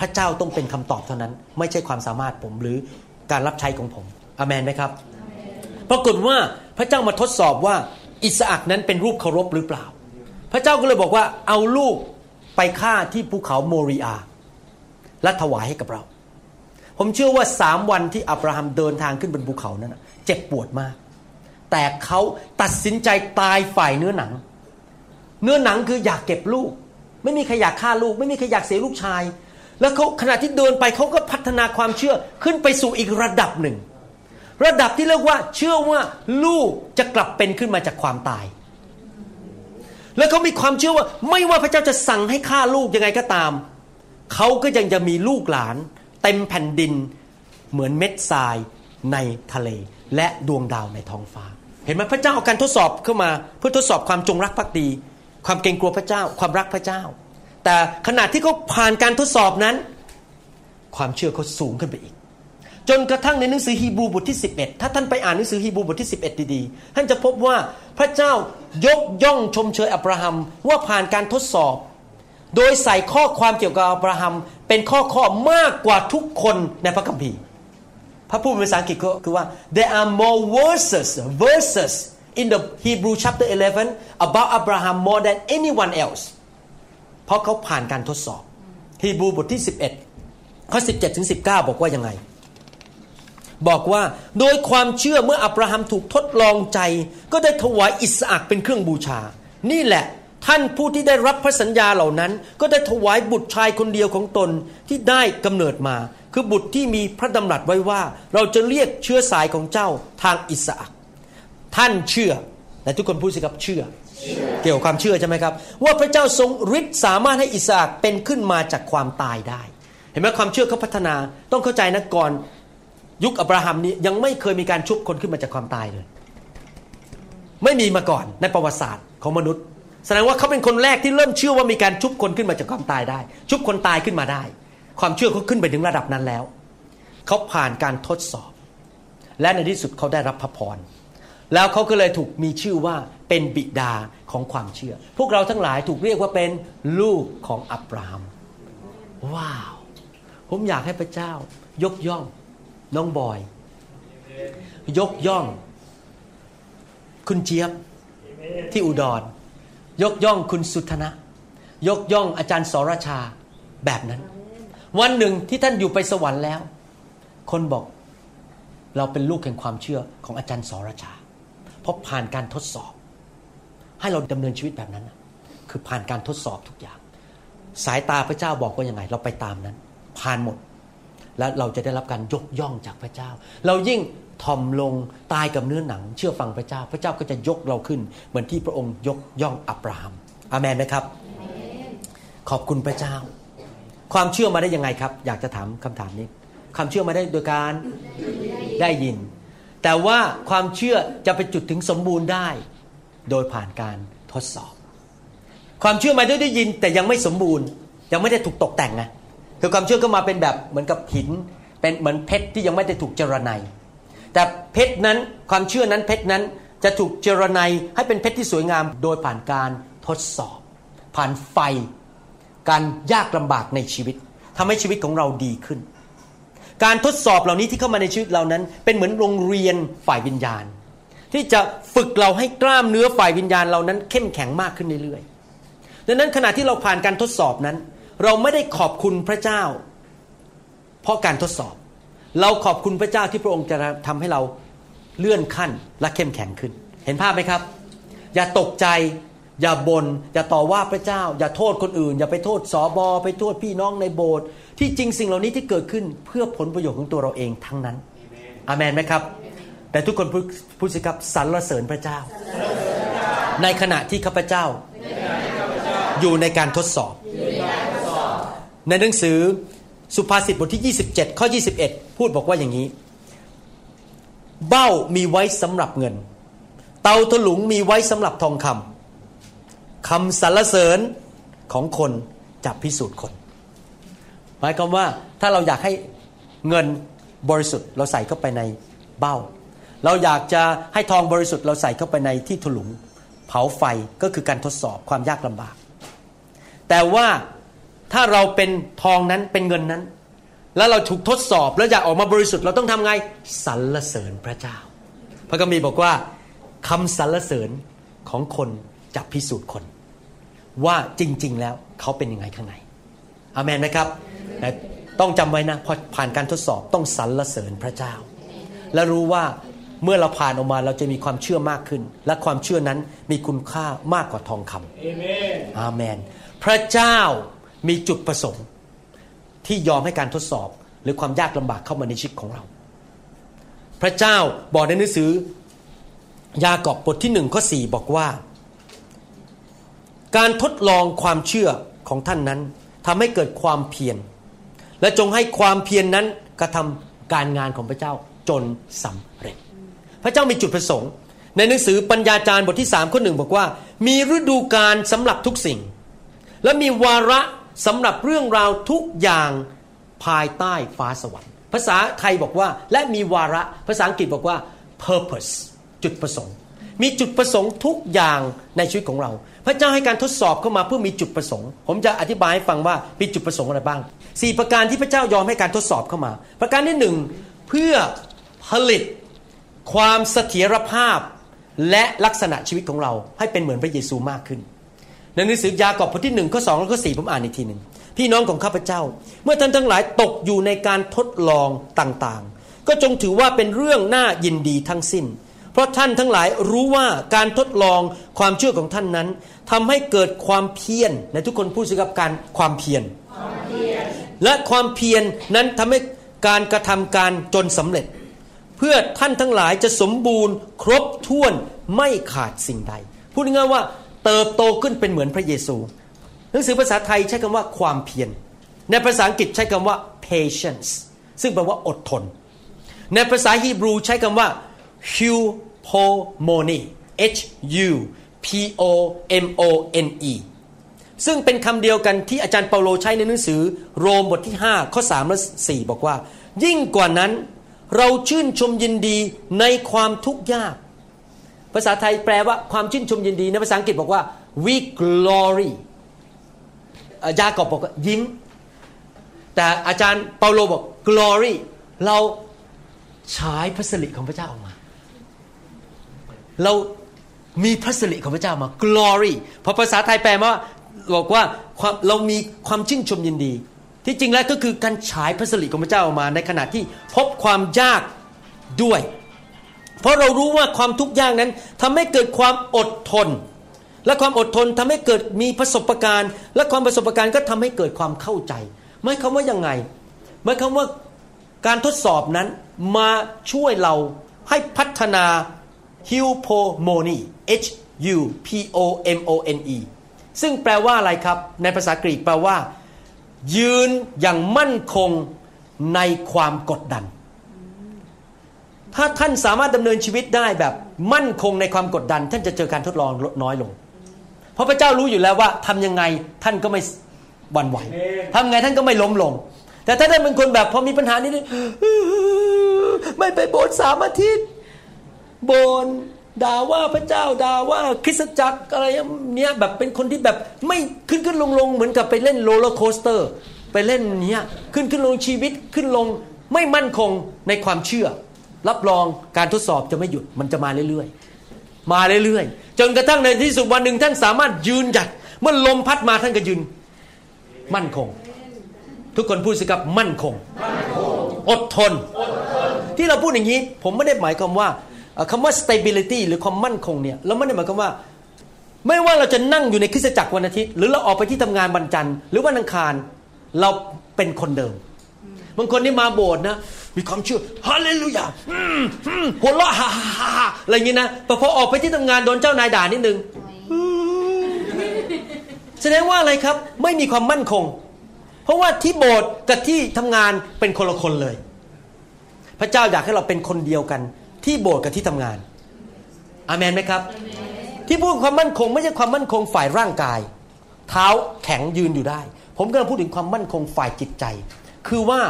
พระเจ้าต้องเป็นคำตอบเท่านั้นไม่ใช่ความสามารถผมหรือการรับใช้ของผมอาเมนไหมครับปรากฏว่าพระเจ้ามาทดสอบว่าอิสอัคนั้นเป็นรูปเคารพหรือเปล่า พระเจ้าก็เลยบอกว่าเอาลูกไปฆ่าที่ภูเขาโมริอาและถวายให้กับเราผมเชื่อว่าสามวันที่อับราฮัมเดินทางขึ้นบนภูเขานั้นนะเจ็บปวดมากแต่เขาตัดสินใจตายฝ่ายเนื้อหนังเนื้อหนังคืออยากเก็บลูกไม่มีใครอยากฆ่าลูกไม่มีใครอยากเสียลูกชายแล้วเขาขณะที่เดินไปเขาก็พัฒนาความเชื่อขึ้นไปสู่อีกระดับหนึ่งระดับที่เรียกว่าเชื่อว่าลูกจะกลับเป็นขึ้นมาจากความตายแล้วเขามีความเชื่อว่าไม่ว่าพระเจ้าจะสั่งให้ฆ่าลูกยังไงก็ตามเขาก็ยังจะมีลูกหลานเต็มแผ่นดินเหมือนเม็ดทรายในทะเลและดวงดาวในท้องฟ้าเห็นไหมพระเจ้าเอาการทดสอบเข้ามาเพื่อทดสอบความจงรักภักดีความเกรงกลัวพระเจ้าความรักพระเจ้าแต่ขณะที่เขาผ่านการทดสอบนั้นความเชื่อเขาสูงขึ้นไปอีกจนกระทั่งในหนังสือฮีบรูบทที่สิบเอ็ดถ้าท่านไปอ่านหนังสือฮีบรูบทที่สิบเอ็ดดีๆท่านจะพบว่าพระเจ้ายกย่องชมเชยอับราฮัมว่าผ่านการทดสอบโดยใส่ข้อความเกี่ยวกับอับราฮัมเป็นข้อข้อมากกว่าทุกคนในพระคัมภีร์พระผู้เป็นภาษาอังกฤษก็คือว่า there are more verses verses in the Hebrew chapter eleven about Abraham more than anyone else เพราะเขาผ่านการทดสอบฮีบรูบทที่สิบเอ็ดข้อสิบเจ็ดถึงสิบเก้าบอกว่ายังไงบอกว่าโดยความเชื่อเมื่ออับราฮัมถูกทดลองใจก็ได้ถวายอิสอัคเป็นเครื่องบูชานี่แหละท่านผู้ที่ได้รับพระสัญญาเหล่านั้นก็ได้ถวายบุตรชายคนเดียวของตนที่ได้กำเนิดมาคือบุตรที่มีพระดำรัสไว้ว่าเราจะเรียกเชื้อสายของเจ้าทางอิสอัคท่านเชื่อแต่ทุกคนพูดสิครับเชื่อเกี่ยวกับความเชื่อใช่ไหมครับว่าพระเจ้าทรงฤทธิ์สามารถให้อิสอัคเป็นขึ้นมาจากความตายได้เห็นไหมความเชื่อเขาพัฒนาต้องเข้าใจนะก่อนยุคอับราฮัมนี้ยังไม่เคยมีการชุบคนขึ้นมาจากความตายเลยไม่มีมาก่อนในประวัติศาสตร์ของมนุษย์แสดงว่าเขาเป็นคนแรกที่เริ่มเชื่อว่ามีการชุบคนขึ้นมาจากความตายได้ชุบคนตายขึ้นมาได้ความเชื่อเขาขึ้นไปถึงระดับนั้นแล้วเขาผ่านการทดสอบและในที่สุดเขาได้รับพระพรแล้วเขาก็เลยถูกมีชื่อว่าเป็นบิดาของความเชื่อพวกเราทั้งหลายถูกเรียกว่าเป็นลูกของอับราฮัมว้าวผมอยากให้พระเจ้ายกย่องน้องบอยยกย่องคุณเจี๊ยบที่อุดรยกย่องคุณสุธนะยกย่องอาจารย์สรชาแบบนั้นวันหนึ่งที่ท่านอยู่ไปสวรรค์แล้วคนบอกเราเป็นลูกแห่งความเชื่อของอาจารย์สรชาเพราะผ่านการทดสอบให้เราดำเนินชีวิตแบบนั้นคือผ่านการทดสอบทุกอย่างสายตาพระเจ้าบอกว่ายังไงเราไปตามนั้นผ่านหมดและเราจะได้รับการยกย่องจากพระเจ้าเรายิ่งถ่อมลงตายกับเนื้อหนังเชื่อฟังพระเจ้าพระเจ้าก็จะยกเราขึ้นเหมือนที่พระองค์ยกย่องอับราฮัมอาเมนนะครับขอบคุณพระเจ้าความเชื่อมาได้ยังไงครับอยากจะถามคำถามนี้ความเชื่อมาได้โดยการได้ยินแต่ว่าความเชื่อจะไปจุดถึงสมบูรณ์ได้โดยผ่านการทดสอบความเชื่อมาได้ได้ยินแต่ยังไม่สมบูรณ์ยังไม่ได้ถูกตกแต่งนะคือความเชื่อก็มาเป็นแบบเหมือนกับหินเป็นเหมือนเพชรที่ยังไม่ได้ถูกเจรไนแต่เพชรนั้นความเชื่อนั้นเพชรนั้นจะถูกเจรไนให้เป็นเพชรที่สวยงามโดยผ่านการทดสอบผ่านไฟการยากลำบากในชีวิตทำให้ชีวิตของเราดีขึ้นการทดสอบเหล่านี้ที่เข้ามาในชีวิตเรานั้นเป็นเหมือนโรงเรียนฝ่ายวิญญาณที่จะฝึกเราให้กล้ามเนื้อฝ่ายวิญญาณเรานั้นเข้มแข็งมากขึ้นเรื่อยๆดังนั้นขณะที่เราผ่านการทดสอบนั้นเราไม่ได้ขอบคุณพระเจ้าเพราะการทดสอบเราขอบคุณพระเจ้าที่พระองค์จะทำให้เราเลื่อนขั้นและเข้มแข็งขึ้นเห็นภาพไหมครับอย่าตกใจอย่าบ่นอย่าต่อว่าพระเจ้าอย่าโทษคนอื่นอย่าไปโทษสบไปโทษพี่น้องในโบสถ์ที่จริงสิ่งเหล่านี้ที่เกิดขึ้นเพื่อผลประโยชน์ของตัวเราเองทั้งนั้นอาเมนไหมครับแต่ทุกคนพูดสิครับสรรเสริญพระเจ้าในขณะที่ข้าพเจ้าอยู่ในการทดสอบในหนังสือสุภาษิตบทที่ยี่สิบเจ็ดข้อยี่สิบเอ็ดพูดบอกว่าอย่างนี้เบ้ามีไว้สำหรับเงินเตาถลุงมีไว้สำหรับทองคำคำสรรเสริญของคนจะพิสูจน์คนหมายความว่าถ้าเราอยากให้เงินบริสุทธิ์เราใส่เข้าไปในเบ้าเราอยากจะให้ทองบริสุทธิ์เราใส่เข้าไปในที่ถลุงเผาไฟก็คือการทดสอบความยากลำบากแต่ว่าถ้าเราเป็นทองนั้นเป็นเงินนั้นแล้วเราถูกทดสอบแล้วอยากออกมาบริสุทธิ์เราต้องทำไงสรรเสริญพระเจ้าพระคัมภีร์บอกว่าคำสรรเสริญของคนจะพิสูจน์คน ว่าจริงๆแล้วเขาเป็นยังไงข้างในอาเมนนะครับต้องจำไว้นะพอผ่านการทดสอบต้องสรรเสริญพระเจ้าและรู้ว่าเมื่อเราผ่านออกมาเราจะมีความเชื่อมากขึ้นและความเชื่อนั้นมีคุณค่ามากกว่าทองคำอาเมนอาเมนพระเจ้ามีจุดประสงค์ที่ยอมให้การทดสอบหรือความยากลำบากเข้ามาในชีวิตของเราพระเจ้าบอกในหนังสือยากอบบทที่หนึ่งข้อสี่บอกว่าการทดลองความเชื่อของท่านนั้นทำให้เกิดความเพียรและจงให้ความเพียรนั้นกระทำการงานของพระเจ้าจนสำเร็จพระเจ้ามีจุดประสงค์ในหนังสือปัญญาจารย์บทที่สามข้อหนึ่งบอกว่ามีฤดูกาลสำหรับทุกสิ่งและมีวาระสำหรับเรื่องราวทุกอย่างภายใต้ฟ้าสวรรค์ภาษาไทยบอกว่าและมีวาระภาษาอังกฤษบอกว่า purpose จุดประสงค์มีจุดประสงค์ทุกอย่างในชีวิตของเราพระเจ้าให้การทดสอบเข้ามาเพื่อมีจุดประสงค์ผมจะอธิบายให้ฟังว่ามีจุดประสงค์อะไรบ้างสี่ประการที่พระเจ้ายอมให้การทดสอบเข้ามาประการที่หนึ่งเพื่อผลิตความเสถียรภาพและลักษณะชีวิตของเราให้เป็นเหมือนพระเยซูมากขึ้นในหนังสือยากอบบทที่หนึ่งข้อสองและข้อสี่ผมอ่านอีกทีนึงพี่น้องของข้าพเจ้าเมื่อท่านทั้งหลายตกอยู่ในการทดลองต่างๆก็จงถือว่าเป็นเรื่องน่ายินดีทั้งสิ้นเพราะท่านทั้งหลายรู้ว่าการทดลองความเชื่อของท่านนั้นทำให้เกิดความเพียรและทุกคนพูดสิครับการความเพียรและความเพียรนั้นทำให้การกระทำการจนสำเร็จเพื่อท่านทั้งหลายจะสมบูรณ์ครบถ้วนไม่ขาดสิ่งใดพูดง่ายๆว่าเติบโตขึ้นเป็นเหมือนพระเยซูหนังสือภาษาไทยใช้คำว่าความเพียรในภาษาอังกฤษใช้คำว่า patience ซึ่งแปลว่าอดทนในภาษาฮีบรูใช้คำว่า humomone h u p o m o n e ซึ่งเป็นคำเดียวกันที่อาจารย์เปาโลใช้ในหนังสือโรมบทที่ห้าข้อสามและสี่บอกว่ายิ่งกว่านั้นเราชื่นชมยินดีในความทุกข์ยากภาษาไทยแปลว่าความชื่นชมยินดีในภาษาอังกฤษบอกว่า we gloryยากอบบอกยิ้มแต่อาจารย์เปาโลบอก glory เราฉายพระสิริของพระเจ้าออกมาเรามีพระสิริของพระเจ้ามา glory พอภาษาไทยแปลว่าบอกว่าเรามีความชื่นชมยินดีที่จริงแล้วก็คือการฉายพระสิริของพระเจ้าออกมาในขณะที่พบความยากด้วยเพราะเรารู้ว่าความทุกข์ยากนั้นทำให้เกิดความอดทนและความอดทนทำให้เกิดมีประสบการณ์และความประสบการณ์ก็ทำให้เกิดความเข้าใจหมายความว่ายังไงหมายความว่าการทดสอบนั้นมาช่วยเราให้พัฒนา Hupomone H U P O M O N E ซึ่งแปลว่าอะไรครับในภาษากรีกแปลว่ายืนอย่างมั่นคงในความกดดันถ้าท่านสามารถดำเนินชีวิตได้แบบมั่นคงในความกดดันท่านจะเจอการทดลองลดน้อยลงเพราะพระเจ้ารู้อยู่แล้วว่าทำยังไงท่านก็ไม่หวั่นไหวทำไงท่านก็ไม่ล้มลงแต่ถ้าท่านเป็นคนแบบพอมีปัญหานี้ไม่ไปโบสถ์สามอาทิตย์โบนด่าว่าพระเจ้าด่าว่าคริสตจักรอะไรเนี้ยแบบเป็นคนที่แบบไม่ขึ้นขึ้นลงลงเหมือนกับไปเล่นโรลเลอร์โคสเตอร์ไปเล่นเนี้ยขึ้นขึ้นลงชีวิตขึ้นลงไม่มั่นคงในความเชื่อรับรองการทดสอบจะไม่หยุดมันจะมาเรื่อยๆมาเรื่อยๆจนกระทั่งในที่สุดวันหนึ่งท่านสามารถยืนหยัดเมื่อลมพัดมาท่านก็ยืนมั่นคงทุกคนพูดสิครับมั่นคงอดทนที่เราพูดอย่างนี้ผมไม่ได้หมายความว่าคำว่า stability หรือความมั่นคงเนี่ยเราไม่ได้หมายความว่าไม่ว่าเราจะนั่งอยู่ในคริสตจักรวันอาทิตย์หรือเราออกไปที่ทำงานวันจันทร์หรือวันอังคารเราเป็นคนเดิมบางคนนี่มาโบสถ์นะมีความเชื่อฮาเลลูยาหัวเราะฮ่าฮ่าฮ่าอะไรอย่างนี้นะแต่พอออกไปที่ทำงานโดนเจ้านายด่านิดนึงแสดงว่าอะไรครับไม่มีความมั่นคงเพราะว่าที่โบสถ์กับที่ทำงานเป็นคนละคนเลยพระเจ้าอยากให้เราเป็นคนเดียวกันที่โบสถ์กับที่ทำงานอาเมนไหมครับที่พูดความมั่นคงไม่ใช่ความมั่นคงฝ่ายร่างกายเท้าแข็งยืนอยู่ได้ผมกำลังพูดถึงความมั่นคงฝ่ายจิตใจคือว่า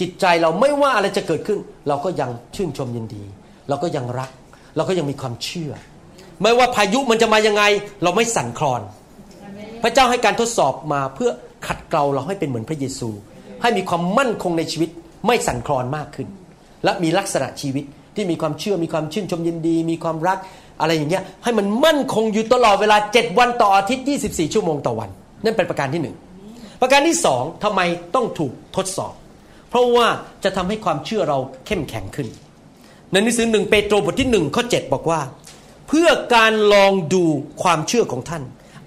จิตใจเราไม่ว่าอะไรจะเกิดขึ้นเราก็ยังชื่นชมยินดีเราก็ยังรักเราก็ยังมีความเชื่อไม่ว่าพายุมันจะมายังไงเราไม่สั่นคลอนพระเจ้าให้การทดสอบมาเพื่อขัดเกลาเราให้เป็นเหมือนพระเยซูให้มีความมั่นคงในชีวิตไม่สั่นคลอนมากขึ้นและมีลักษณะชีวิตที่มีความเชื่อมีความชื่นชมยินดีมีความรัก อะไรอย่างเงี้ยให้มันมั่นคงอยู่ตลอดเวลาเจ็ดวันต่ออาทิตย์ยี่สิบสี่ชั่วโมงต่อวันนั่นเป็นประการที่หนึ่งประการที่สองทำไมต้องถูกทดสอบเพราะว่าจะทำให้ความเชื่อเราเข้มแข็งขึ้นในหนังสือหนึ่งเปโตรบทที่หนึ่งข้อเจ็ดบอกว่าเพื่อการลองดูความเชื่อของท่าน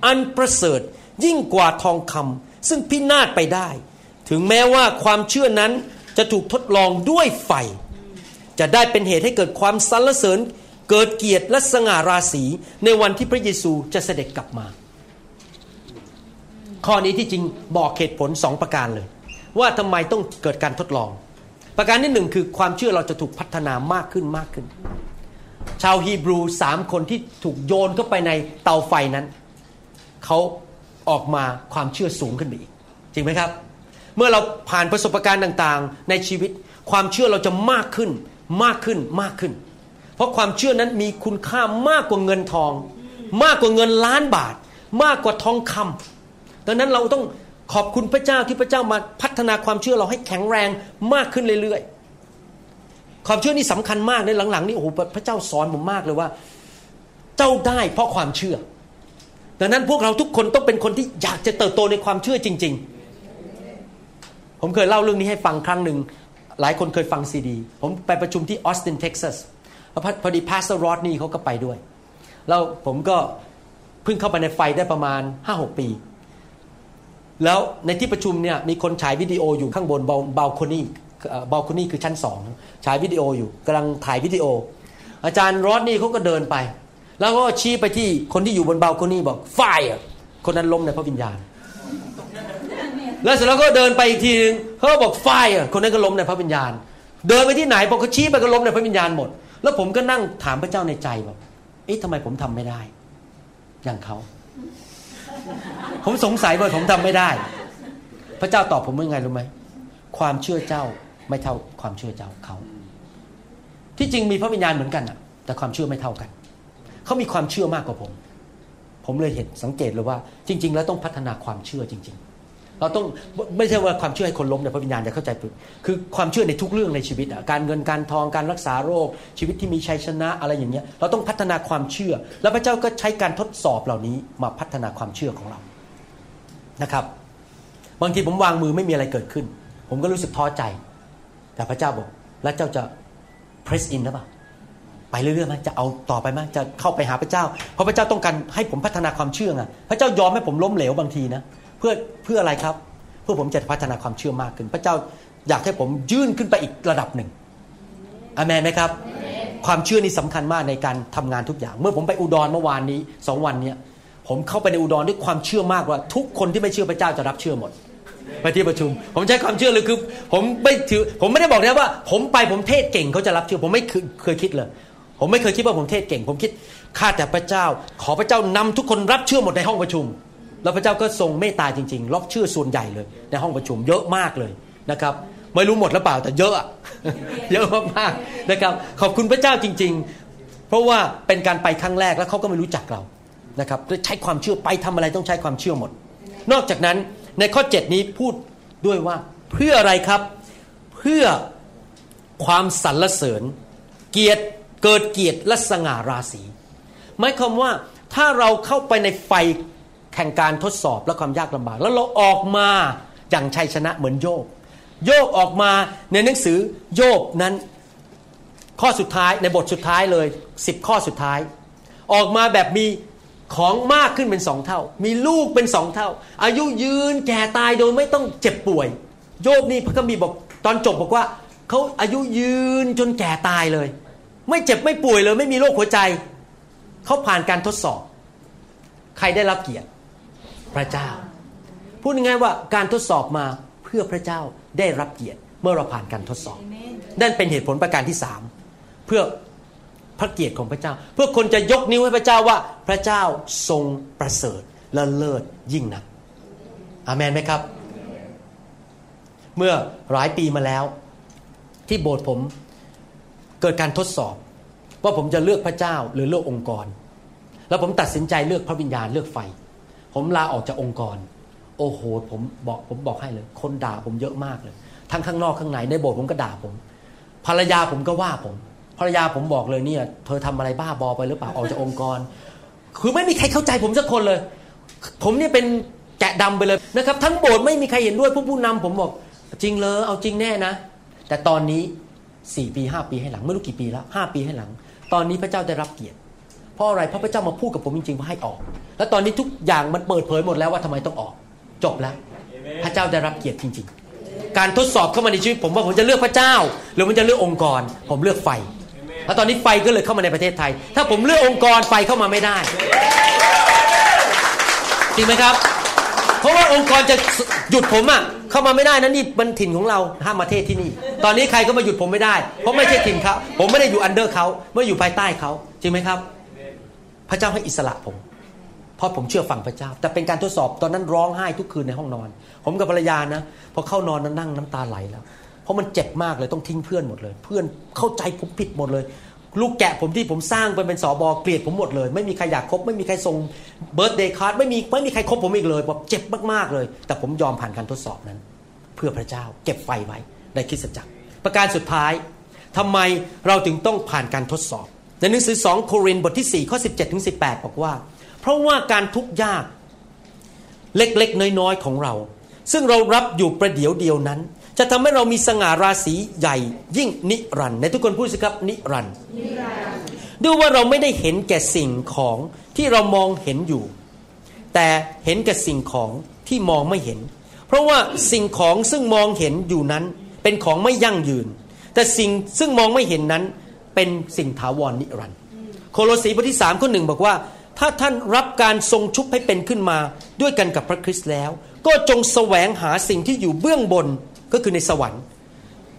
อันประเสริฐยิ่งกว่าทองคำซึ่งพินาศไปได้ถึงแม้ว่าความเชื่อนั้นจะถูกทดลองด้วยไฟจะได้เป็นเหตุให้เกิดความสรรเสริญเกิดเกียรติและสง่าราศีในวันที่พระเยซูจะเสด็จกลับมาข้อนี้ที่จริงบอกเหตุผลสองประการเลยว่าทำไมต้องเกิดการทดลองประการที่หนึ่งคือความเชื่อเราจะถูกพัฒนามากขึ้นมากขึ้นชาวฮีบรูสามคนที่ถูกโยนเข้าไปในเตาไฟนั้นเขาออกมาความเชื่อสูงขึ้นไปอีกจริงไหมครับเมื่อเราผ่านประสบการณ์ต่างๆในชีวิตความเชื่อเราจะมากขึ้นมากขึ้นมากขึ้นเพราะความเชื่อนั้นมีคุณค่ามากกว่าเงินทองมากกว่าเงินล้านบาทมากกว่าทองคำดังนั้นเราต้องขอบคุณพระเจ้าที่พระเจ้ามาพัฒนาความเชื่อเราให้แข็งแรงมากขึ้นเรื่อยๆความเชื่อนี่สำคัญมากในหลังๆนี่โอ้โหพระเจ้าสอนผมมากเลยว่าเจ้าได้เพราะความเชื่อดังนั้นพวกเราทุกคนต้องเป็นคนที่อยากจะเติบโตในความเชื่อจริงๆผมเคยเล่าเรื่องนี้ให้ฟังครั้งหนึ่งหลายคนเคยฟังซีดีผมไปประชุมที่ออสตินเท็กซัสพอดีพาสเตอร์รอดนี่เขาก็ไปด้วยแล้วผมก็เพิ่งเข้าไปในไฟได้ประมาณ ห้าหก ปีแล้วในที่ประชุมเนี่ยมีคนฉายวิดีโออยู่ข้างบนบัลคอนี่บัลคอนี่คือชั้นสองฉายวิดีโออยู่กำลังถ่ายวิดีโออาจารย์รอดนี่เขาก็เดินไปแล้วก็ชี้ไปที่คนที่อยู่บนบัลคอนี่บอก Fire คนนั้นล้มในพระวิญญาณ แล้วเสร็จแล้วก็เดินไปอีกทีนึงเขาบอก Fire คนนั้นก็ล้มในพระวิญญาณเดินไปที่ไหนพอเขาชี้ไปก็ล้มในพระวิญญาณหมดแล้วผมก็นั่งถามพระเจ้าในใจว่าเอ๊ะทำไมผมทำไม่ได้อย่างเขาผมสงสัยว่าผมทำไม่ได้พระเจ้าตอบผมว่าไงรู้ไหมความเชื่อเจ้าไม่เท่าความเชื่อเจ้าเขาที่จริงมีพระวิญญาณเหมือนกันอะแต่ความเชื่อไม่เท่ากันเขามีความเชื่อมากกว่าผมผมเลยเห็นสังเกตเลยว่าจริงๆแล้วต้องพัฒนาความเชื่อจริงๆเราต้องไม่ใช่ว่าความเชื่อให้คนล้มแต่พระวิญญาณจะเข้าใจผิดคือความเชื่อในทุกเรื่องในชีวิตอะการเงินการทองการรักษาโรคชีวิตที่มีชัยชนะอะไรอย่างเงี้ยเราต้องพัฒนาความเชื่อแล้วพระเจ้าก็ใช้การทดสอบเหล่านี้มาพัฒนาความเชื่อของเรานะครับบางทีผมวางมือไม่มีอะไรเกิดขึ้นผมก็รู้สึกท้อใจแต่พระเจ้าบอกแล้วเจ้าจะ press in หรือเปล่าไปเรื่อยๆมั้ยจะเอาต่อไปมั้ยจะเข้าไปหาพระเจ้าเพราะพระเจ้าต้องการให้ผมพัฒนาความเชื่อไงพระเจ้ายอมให้ผมล้มเหลวบางทีนะเพื่อเพื่ออะไรครับเพื่อผมจะพัฒนาความเชื่อมากขึ้นพระเจ้าอยากให้ผมยื่นขึ้นไปอีกระดับหนึ่งอาเมนมั้ยครับความเชื่อนี่สำคัญมากในการทำงานทุกอย่างเมื่อผมไปอุดรเมื่อวานนี้สองวันเนี้ยผมเข้าไปในอุดรด้วยความเชื่อมากว่าทุกคนที่ไม่เชื่อพระเจ้าจะรับเชื่อหมดไปที่ประชุมผมใช้ความเชื่อเลยคือผมไม่ถือผมไม่ได้บอกนะว่าผมไปผมเทศเก่งเขาจะรับเชื่อผมไม่เคยคิดเลยผมไม่เคยคิดว่าผมเทศเก่งผมคิดข้าแต่พระเจ้าขอพระเจ้านำทุกคนรับเชื่อหมดในห้องประชุมแล้วพระเจ้าก็ทรงเมตตาจริงๆรับเชื่อส่วนใหญ่เลยในห้องประชุมเยอะมากเลยนะครับไม่รู้หมดหรือเปล่าแต่เยอะเยอะมากๆนะครับขอบคุณพระเจ้าจริงๆเพราะว่าเป็นการไปครั้งแรกแล้วเขาก็ไม่รู้จักเรานะครับใช้ความเชื่อไปทำอะไรต้องใช้ความเชื่อหมดนอกจากนั้นในข้อเจ็ดนี้พูดด้วยว่าเพื่ออะไรครับเพื่อความสรรเสริญเกียรติเกิดเกียรติและสง่าราศีหมายความว่าถ้าเราเข้าไปในไฟแข่งการทดสอบและความยากลำบากแล้วเราออกมาอย่างชัยชนะเหมือนโยบโยบออกมาในหนังสือโยบนั้นข้อสุดท้ายในบทสุดท้ายเลยสิบข้อสุดท้ายออกมาแบบมีของมากขึ้นเป็นสองเท่ามีลูกเป็นสองเท่าอายุยืนแก่ตายโดยไม่ต้องเจ็บป่วยโยบนี่พระคัมภีร์บอกตอนจบบอกว่าเขาอายุยืนจนแก่ตายเลยไม่เจ็บไม่ป่วยเลยไม่มีโรคหัวใจเขาผ่านการทดสอบใครได้รับเกียรติพระเจ้าพูดง่ายๆว่าการทดสอบมาเพื่อพระเจ้าได้รับเกียรติเมื่อเราผ่านการทดสอบนั่นเป็นเหตุผลประการที่สามเพื่อพระเกียรติของพระเจ้าเพื่อคนจะยกนิ้วให้พระเจ้าว่าพระเจ้าทรงประเสริฐและเลิศยิ่งนักอาเมนไหมครับเมื่อหลายปีมาแล้วที่โบสถ์ผมเกิดการทดสอบว่าผมจะเลือกพระเจ้าหรือเลือกองค์กรแล้วผมตัดสินใจเลือกพระวิญญาณเลือกไฟผมลาออกจากองค์กรโอ้โหผมบอกผมบอกให้เลยคนด่าผมเยอะมากเลยทั้งข้างนอกข้างในในโบสถ์ผมก็ด่าผมภรรยาผมก็ว่าผม ภรรยาผมบอกเลยเนี่ยเธอทำอะไรบ้าบอไปหรือเปล่าออกจากองค์กรคือไม่มีใครเข้าใจผมสักคนเลยผมเนี่ยเป็นแกะดำไปเลยนะครับทั้งโบสถ์ไม่มีใครเห็นด้วยพวกผู้นำผมบอกจริงเลยเอาจริงแน่นะแต่ตอนนี้สี่ปีห้าปีให้หลังไม่รู้กี่ปีแล้วห้าปีให้หลังตอนนี้พระเจ้าได้รับเกียรติเพราะอะไรเพราะพระเจ้ามาพูดกับผมจริงๆว่าให้ออกแล้วตอนนี้ทุกอย่างมันเปิดเผยหมดแล้วว่าทำไมต้องออกจบแล้วพระเจ้าได้รับเกียรติจริงๆการทดสอบเข้ามาในชีวิตผมว่าผมจะเลือกพระเจ้าหรือผมจะเลือกองค์กรผมเลือกไฟแล้วตอนนี้ไฟก็เลยเข้ามาในประเทศไทยถ้าผมเลือกองค์กรไฟเข้ามาไม่ได้จริงไหมครับเพราะว่าองค์กรจะหยุดผมอ่ะเข้ามาไม่ได้นะนี่มันถิ่นของเราห้ามมาเทศที่นี่ตอนนี้ใครก็มาหยุดผมไม่ได้เพราะไม่ใช่ถิ่นเขาผมไม่ได้อยู่อันเดอร์เขาไม่อยู่ภายใต้เขาจริงไหมครับพระเจ้าให้อิสระผมเพราะผมเชื่อฟังพระเจ้าแต่เป็นการทดสอบตอนนั้นร้องไห้ทุกคืนในห้องนอนผมกับภรรยานะพอเข้านอนนั้นนั่งน้ำตาไหลแล้วเพราะมันเจ็บมากเลยต้องทิ้งเพื่อนหมดเลยเพื่อนเข้าใจผมผิดหมดเลยลูกแกะผมที่ผมสร้างไปเป็นสบเกลียดผมหมดเลยไม่มีใครอยากคบไม่มีใครส่งเบิร์ธเดย์การ์ดไม่มีไม่มีใครคบผมอีกเลยแบบเจ็บมากๆเลยแต่ผมยอมผ่านการทดสอบนั้นเพื่อพระเจ้าเก็บไฟไว้ในคริสตจักรประการสุดท้ายทำไมเราถึงต้องผ่านการทดสอบในหนังสือสองโครินธ์บทที่สี่ข้อสิบเจ็ดถึงสิบแปดบอกว่าเพราะว่าการทุกข์ยากเล็กๆน้อยๆของเราซึ่งเรารับอยู่ประเดี๋ยวเดียวนั้นจะทำให้เรามีสง่าราศีใหญ่ยิ่งนิรันดร์ในทุกคนพูดสิครับนิรันดร์ด้วยว่าเราไม่ได้เห็นแก่สิ่งของที่เรามองเห็นอยู่แต่เห็นแก่สิ่งของที่มองไม่เห็นเพราะว่าสิ่งของซึ่งมองเห็นอยู่นั้นเป็นของไม่ยั่งยืนแต่สิ่งซึ่งมองไม่เห็นนั้นเป็นสิ่งถาวร นิรันดร์โคโลสีบทที่สามข้อหนึ่งบอกว่าถ้าท่านรับการทรงชุบให้เป็นขึ้นมาด้วยกันกับพระคริสต์แล้วก็จงแสวงหาสิ่งที่อยู่เบื้องบนก็คือในสวรรค์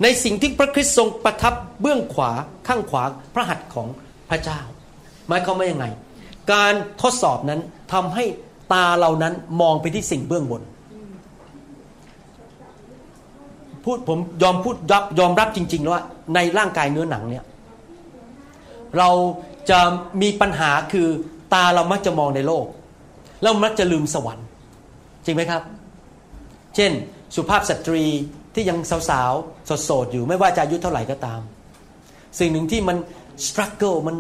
ในสิ่งที่พระคริสต์ทรงประทับเบื้องขวาข้างขวาพระหัตถ์ของพระเจ้าหมายความว่ายังไงการทดสอบนั้นทำให้ตาเรานั้นมองไปที่สิ่งเบื้องบนพูดผมยอมพูดยอมรับจริงๆว่าในร่างกายเนื้อหนังเนี่ยเราจะมีปัญหาคือตาเรามักจะมองในโลกแล้วมักจะลืมสวรรค์จริงไหมครับเช่นสุภาพสตรีที่ยังสาวๆโสดๆอยู่ไม่ว่าจะอายุเท่าไหร่ก็ตามสิ่งหนึ่งที่มันสตรักเกิลมัน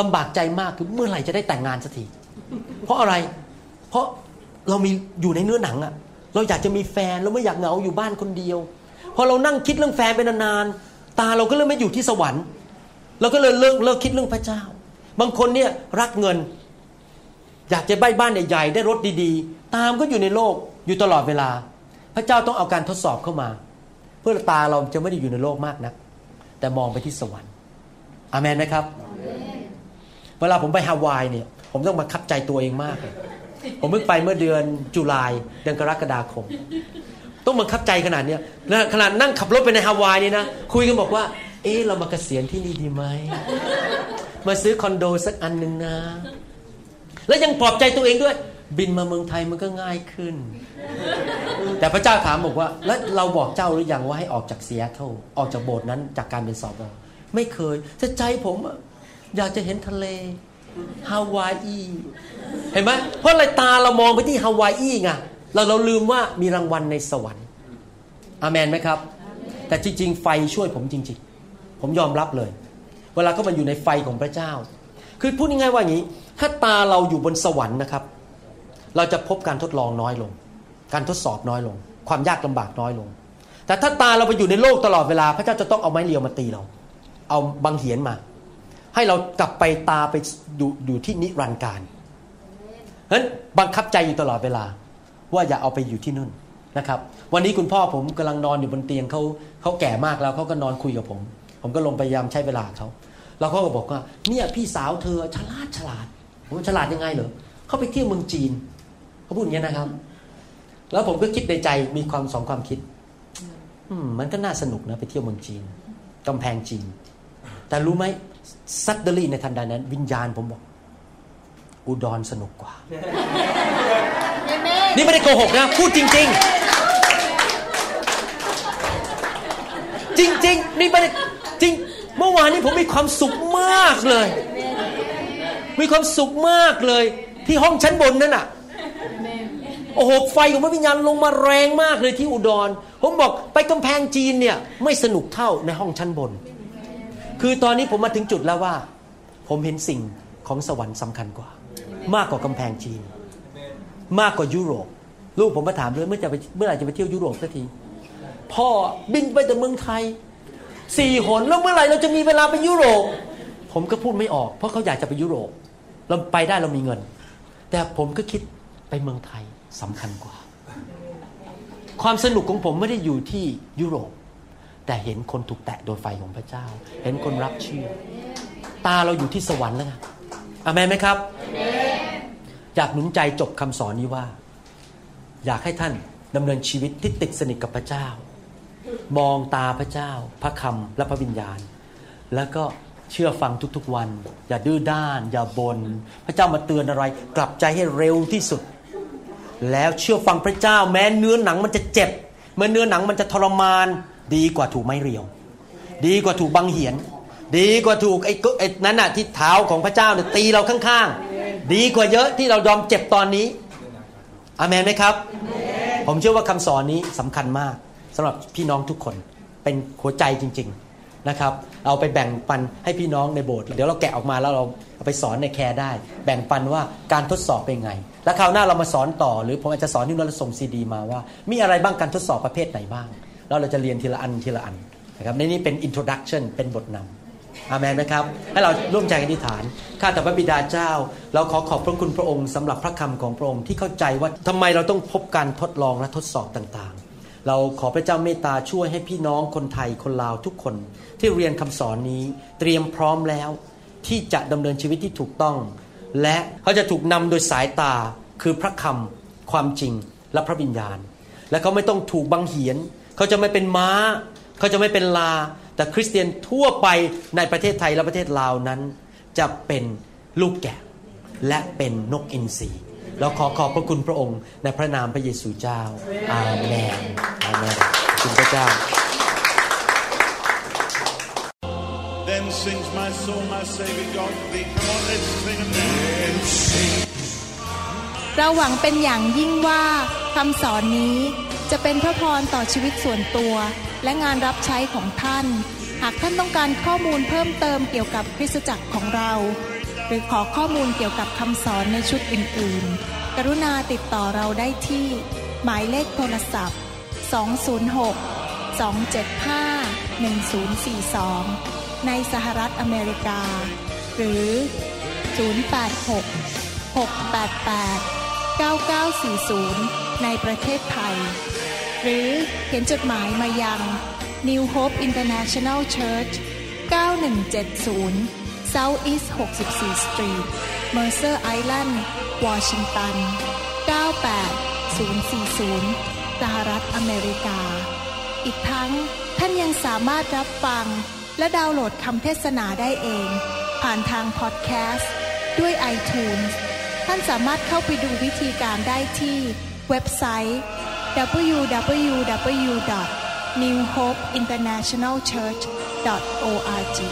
ลำบากใจมากคือเมื่อไหร่จะได้แต่งงานสักทีเพราะอะไรเพราะเรามีอยู่ในเนื้อหนังอะเราอยากจะมีแฟนเราไม่อยากเหงาอยู่บ้านคนเดียวพอเรานั่งคิดเรื่องแฟนไปนานๆตาเราก็เริ่มไม่อยู่ที่สวรรค์เราก็เลยเลิกเลิกคิดเรื่องพระเจ้าบางคนเนี่ยรักเงินอยากจะได้บ้านใหญ่ๆได้รถดีๆตามก็อยู่ในโลกอยู่ตลอดเวลาพระเจ้าต้องเอาการทดสอบเข้ามาเพื่อตาเราจะไม่ได้อยู่ในโลกมากนักแต่มองไปที่สวรรค์อาเมนนะครับเวลาผมไปฮาวายเนี่ยผมต้องมาคับใจตัวเองมากเลยผมเพิ่งไปเมื่อเดือนตุลาคมเดือนกรกฎาคมต้องมาคับใจขนาดเนี้ยขนาดนั่งขับรถไปในฮาวายนี่นะคุยกันบอกว่าเอ๊ะเรามาเกษียณที่นี่ดีไหมมาซื้อคอนโดสักอันนึงนะแล้วยังปลอบใจตัวเองด้วยบินมาเมืองไทยมันก็ง่ายขึ้นแต่พระเจ้าถามบอกว่าแล้วเราบอกเจ้าหรือยังว่าให้ออกจากซีแอตเทิลออกจากโบสถ์นั้นจากการเป็นสอบไม่เคยแต่ใจผมอยากจะเห็นทะเลฮาวายเห็นไหมเพราะไรตาเรามองไปที่ฮาวายไงเราเราลืมว่ามีรางวัลในสวรรค์อาเมนไหมครับแต่จริงๆไฟช่วยผมจริงๆผมยอมรับเลยเวลาเข้ามาอยู่ในไฟของพระเจ้าคือพูดง่ายๆว่าอย่างนี้ถ้าตาเราอยู่บนสวรรค์นะครับเราจะพบการทดลองน้อยลงการทดสอบน้อยลงความยากลำบากน้อยลงแต่ถ้าตาเราไปอยู่ในโลกตลอดเวลาพระเจ้าจะต้องเอาไม้เรียวมาตีเราเอาบังเหียนมาให้เรากลับไปตาไปอยู่อยู่ที่นิรันดร์การนั้นบังคับใจอยู่ตลอดเวลาว่าอย่าเอาไปอยู่ที่นู่นนะครับวันนี้คุณพ่อผมกำลังนอนอยู่บนเตียงเขาเขาแก่มากแล้วเขาก็นอนคุยกับผมผมก็ลงพยายามใช้เวลาเขาแล้วเขาก็บอกว่าเนี่ยพี่สาวเธอฉลาดฉลาดผมฉลาดยังไงเหรอเขาไปเที่ยวเมืองจีนเขาพูดอย่างนี้นะครับแล้วผมก็คิดในใจมีความสองความคิดมันก็น่าสนุกนะไปเที่ยวเมืองจีนกำแพงจีนแต่รู้ไหมซัดเดอรี่ในทันใดนั้นวิญญาณผมบอกอุดรสนุกกว่า นี่ไม่ได้โกหกนะพูดจริงจริงจริงจริงนี่ไม่ได้จริงเมื่อวานนี้ผมมีความสุขมากเลยมีความสุขมากเลยที่ห้องชั้นบนนั่นอะโอ้โหไฟของพระวิญญาณลงมาแรงมากเลยที่อุดรผมบอกไปกำแพงจีนเนี่ยไม่สนุกเท่าในห้องชั้นบน คือตอนนี้ผมมาถึงจุดแล้วว่าผมเห็นสิ่งของสวรรค์สำคัญกว่ามากกว่ากำแพงจีนมากกว่ายุโรปลูกผมมาถามเลยเมื่อจะไปเมื่อไหร่จะไปเที่ยวยุโรปสักทีพ่อบินไปแต่เมืองไทยสี่หนแล้วเมื่อไหร่เราจะมีเวลาไปยุโรปผมก็พูดไม่ออกเพราะเขาอยากจะไปยุโรปเราไปได้เรามีเงินแต่ผมก็คิดไปเมืองไทยสำคัญกว่าความสนุกของผมไม่ได้อยู่ที่ยุโรปแต่เห็นคนถูกแตะโดยไฟของพระเจ้าเห็นคนรับเชื่อตาเราอยู่ที่สวรรค์แล้วนะอาเมนไหมครับอยากหนุนใจจบคำสอนนี้ว่าอยากให้ท่านดำเนินชีวิตที่ติดสนิทกับพระเจ้ามองตาพระเจ้าพระคำและพระวิญญาณแล้วก็เชื่อฟังทุกๆวันอย่าดื้อด้านอย่าบ่นพระเจ้ามาเตือนอะไรกลับใจให้เร็วที่สุดแล้วเชื่อฟังพระเจ้าแม้เนื้อหนังมันจะเจ็บแม้เนื้อหนังมันจะทรมานดีกว่าถูกไม้เรียวดีกว่าถูกบังเหียนดีกว่าถูกไอ้ไอ้นั้นน่ะที่เท้าของพระเจ้าเนี่ยตีเราข้างๆดีกว่าเยอะที่เรายอมเจ็บตอนนี้อาเมนไหมครับผมเชื่อว่าคำสอนนี้สำคัญมากสำหรับพี่น้องทุกคนเป็นหัวใจจริงๆนะครับเอาไปแบ่งปันให้พี่น้องในโบสถ์เดี๋ยวเราแกะออกมาแล้วเราเอาไปสอนในแคร์ได้แบ่งปันว่าการทดสอบเป็นไงแล้วคราวหน้าเรามาสอนต่อหรือผมอาจจะสอนที่เราส่งซีดีมาว่ามีอะไรบ้างการทดสอบประเภทไหนบ้างแล้วเราจะเรียนทีละอันทีละอันนะครับในนี้เป็น introduction เป็นบทนำอาเมนไหมครับให้เราร่วมใจกันอธิษฐานข้าแต่พระบิดาเจ้าเราขอขอบพระคุณพระองค์สำหรับพระคำของพระองค์ที่เข้าใจว่าทำไมเราต้องพบการทดลองและทดสอบต่างๆเราขอพระเจ้าเมตตาช่วยให้พี่น้องคนไทยคนลาวทุกคนที่เรียนคำสอนนี้เตรียมพร้อมแล้วที่จะดำเนินชีวิตที่ถูกต้องและเขาจะถูกนำโดยสายตาคือพระคำความจริงและพระวิญญาณและเขาไม่ต้องถูกบังเหียนเขาจะไม่เป็นม้าเขาจะไม่เป็นลาแต่คริสเตียนทั่วไปในประเทศไทยและประเทศลาวนั้นจะเป็นลูกแกะและเป็นนกอินทรีเราขอขอบพระคุณพระองค์ในพระนามพระเยซูเจ้าอาเมนอาเมนขอบคุณพระเจ้า Then sings my soul my saving God to thee Come on let's sing a man เราหวังเป็นอย่างยิ่งว่าคำสอนนี้จะเป็นพระพรต่อชีวิตส่วนตัวและงานรับใช้ของท่านหากท่านต้องการข้อมูลเพิ่มเติมเกี่ยวกับคริสตจักรของเราหรือขอข้อมูลเกี่ยวกับคำสอนในชุดอื่นๆกรุณาติดต่อเราได้ที่หมายเลขโทรศัพท์สอง ศูนย์ หก สอง เจ็ด ห้า หนึ่ง ศูนย์ สี่ สองในสหรัฐอเมริกาหรือศูนย์ แปด หก หก แปด แปด เก้า เก้า สี่ ศูนย์ในประเทศไทยหรือเขียนจดหมายมายัง New Hope International Church เก้าหนึ่งเจ็ดศูนย์ South East หกสิบสี่ Street Mercer Island Washington เก้าแปดศูนย์สี่ศูนย์ สหรัฐอเมริกาอีกทั้งท่านยังสามารถรับฟังและดาวน์โหลดคำเทศนาได้เองผ่านทางพอดแคสต์ด้วย iTunes ท่านสามารถเข้าไปดูวิธีการได้ที่เว็บไซต์ดับเบิลยู ดับเบิลยู ดับเบิลยู ดอท นิว โฮป อินเตอร์เนชั่นแนล เชิร์ช ดอท โอ อาร์ จี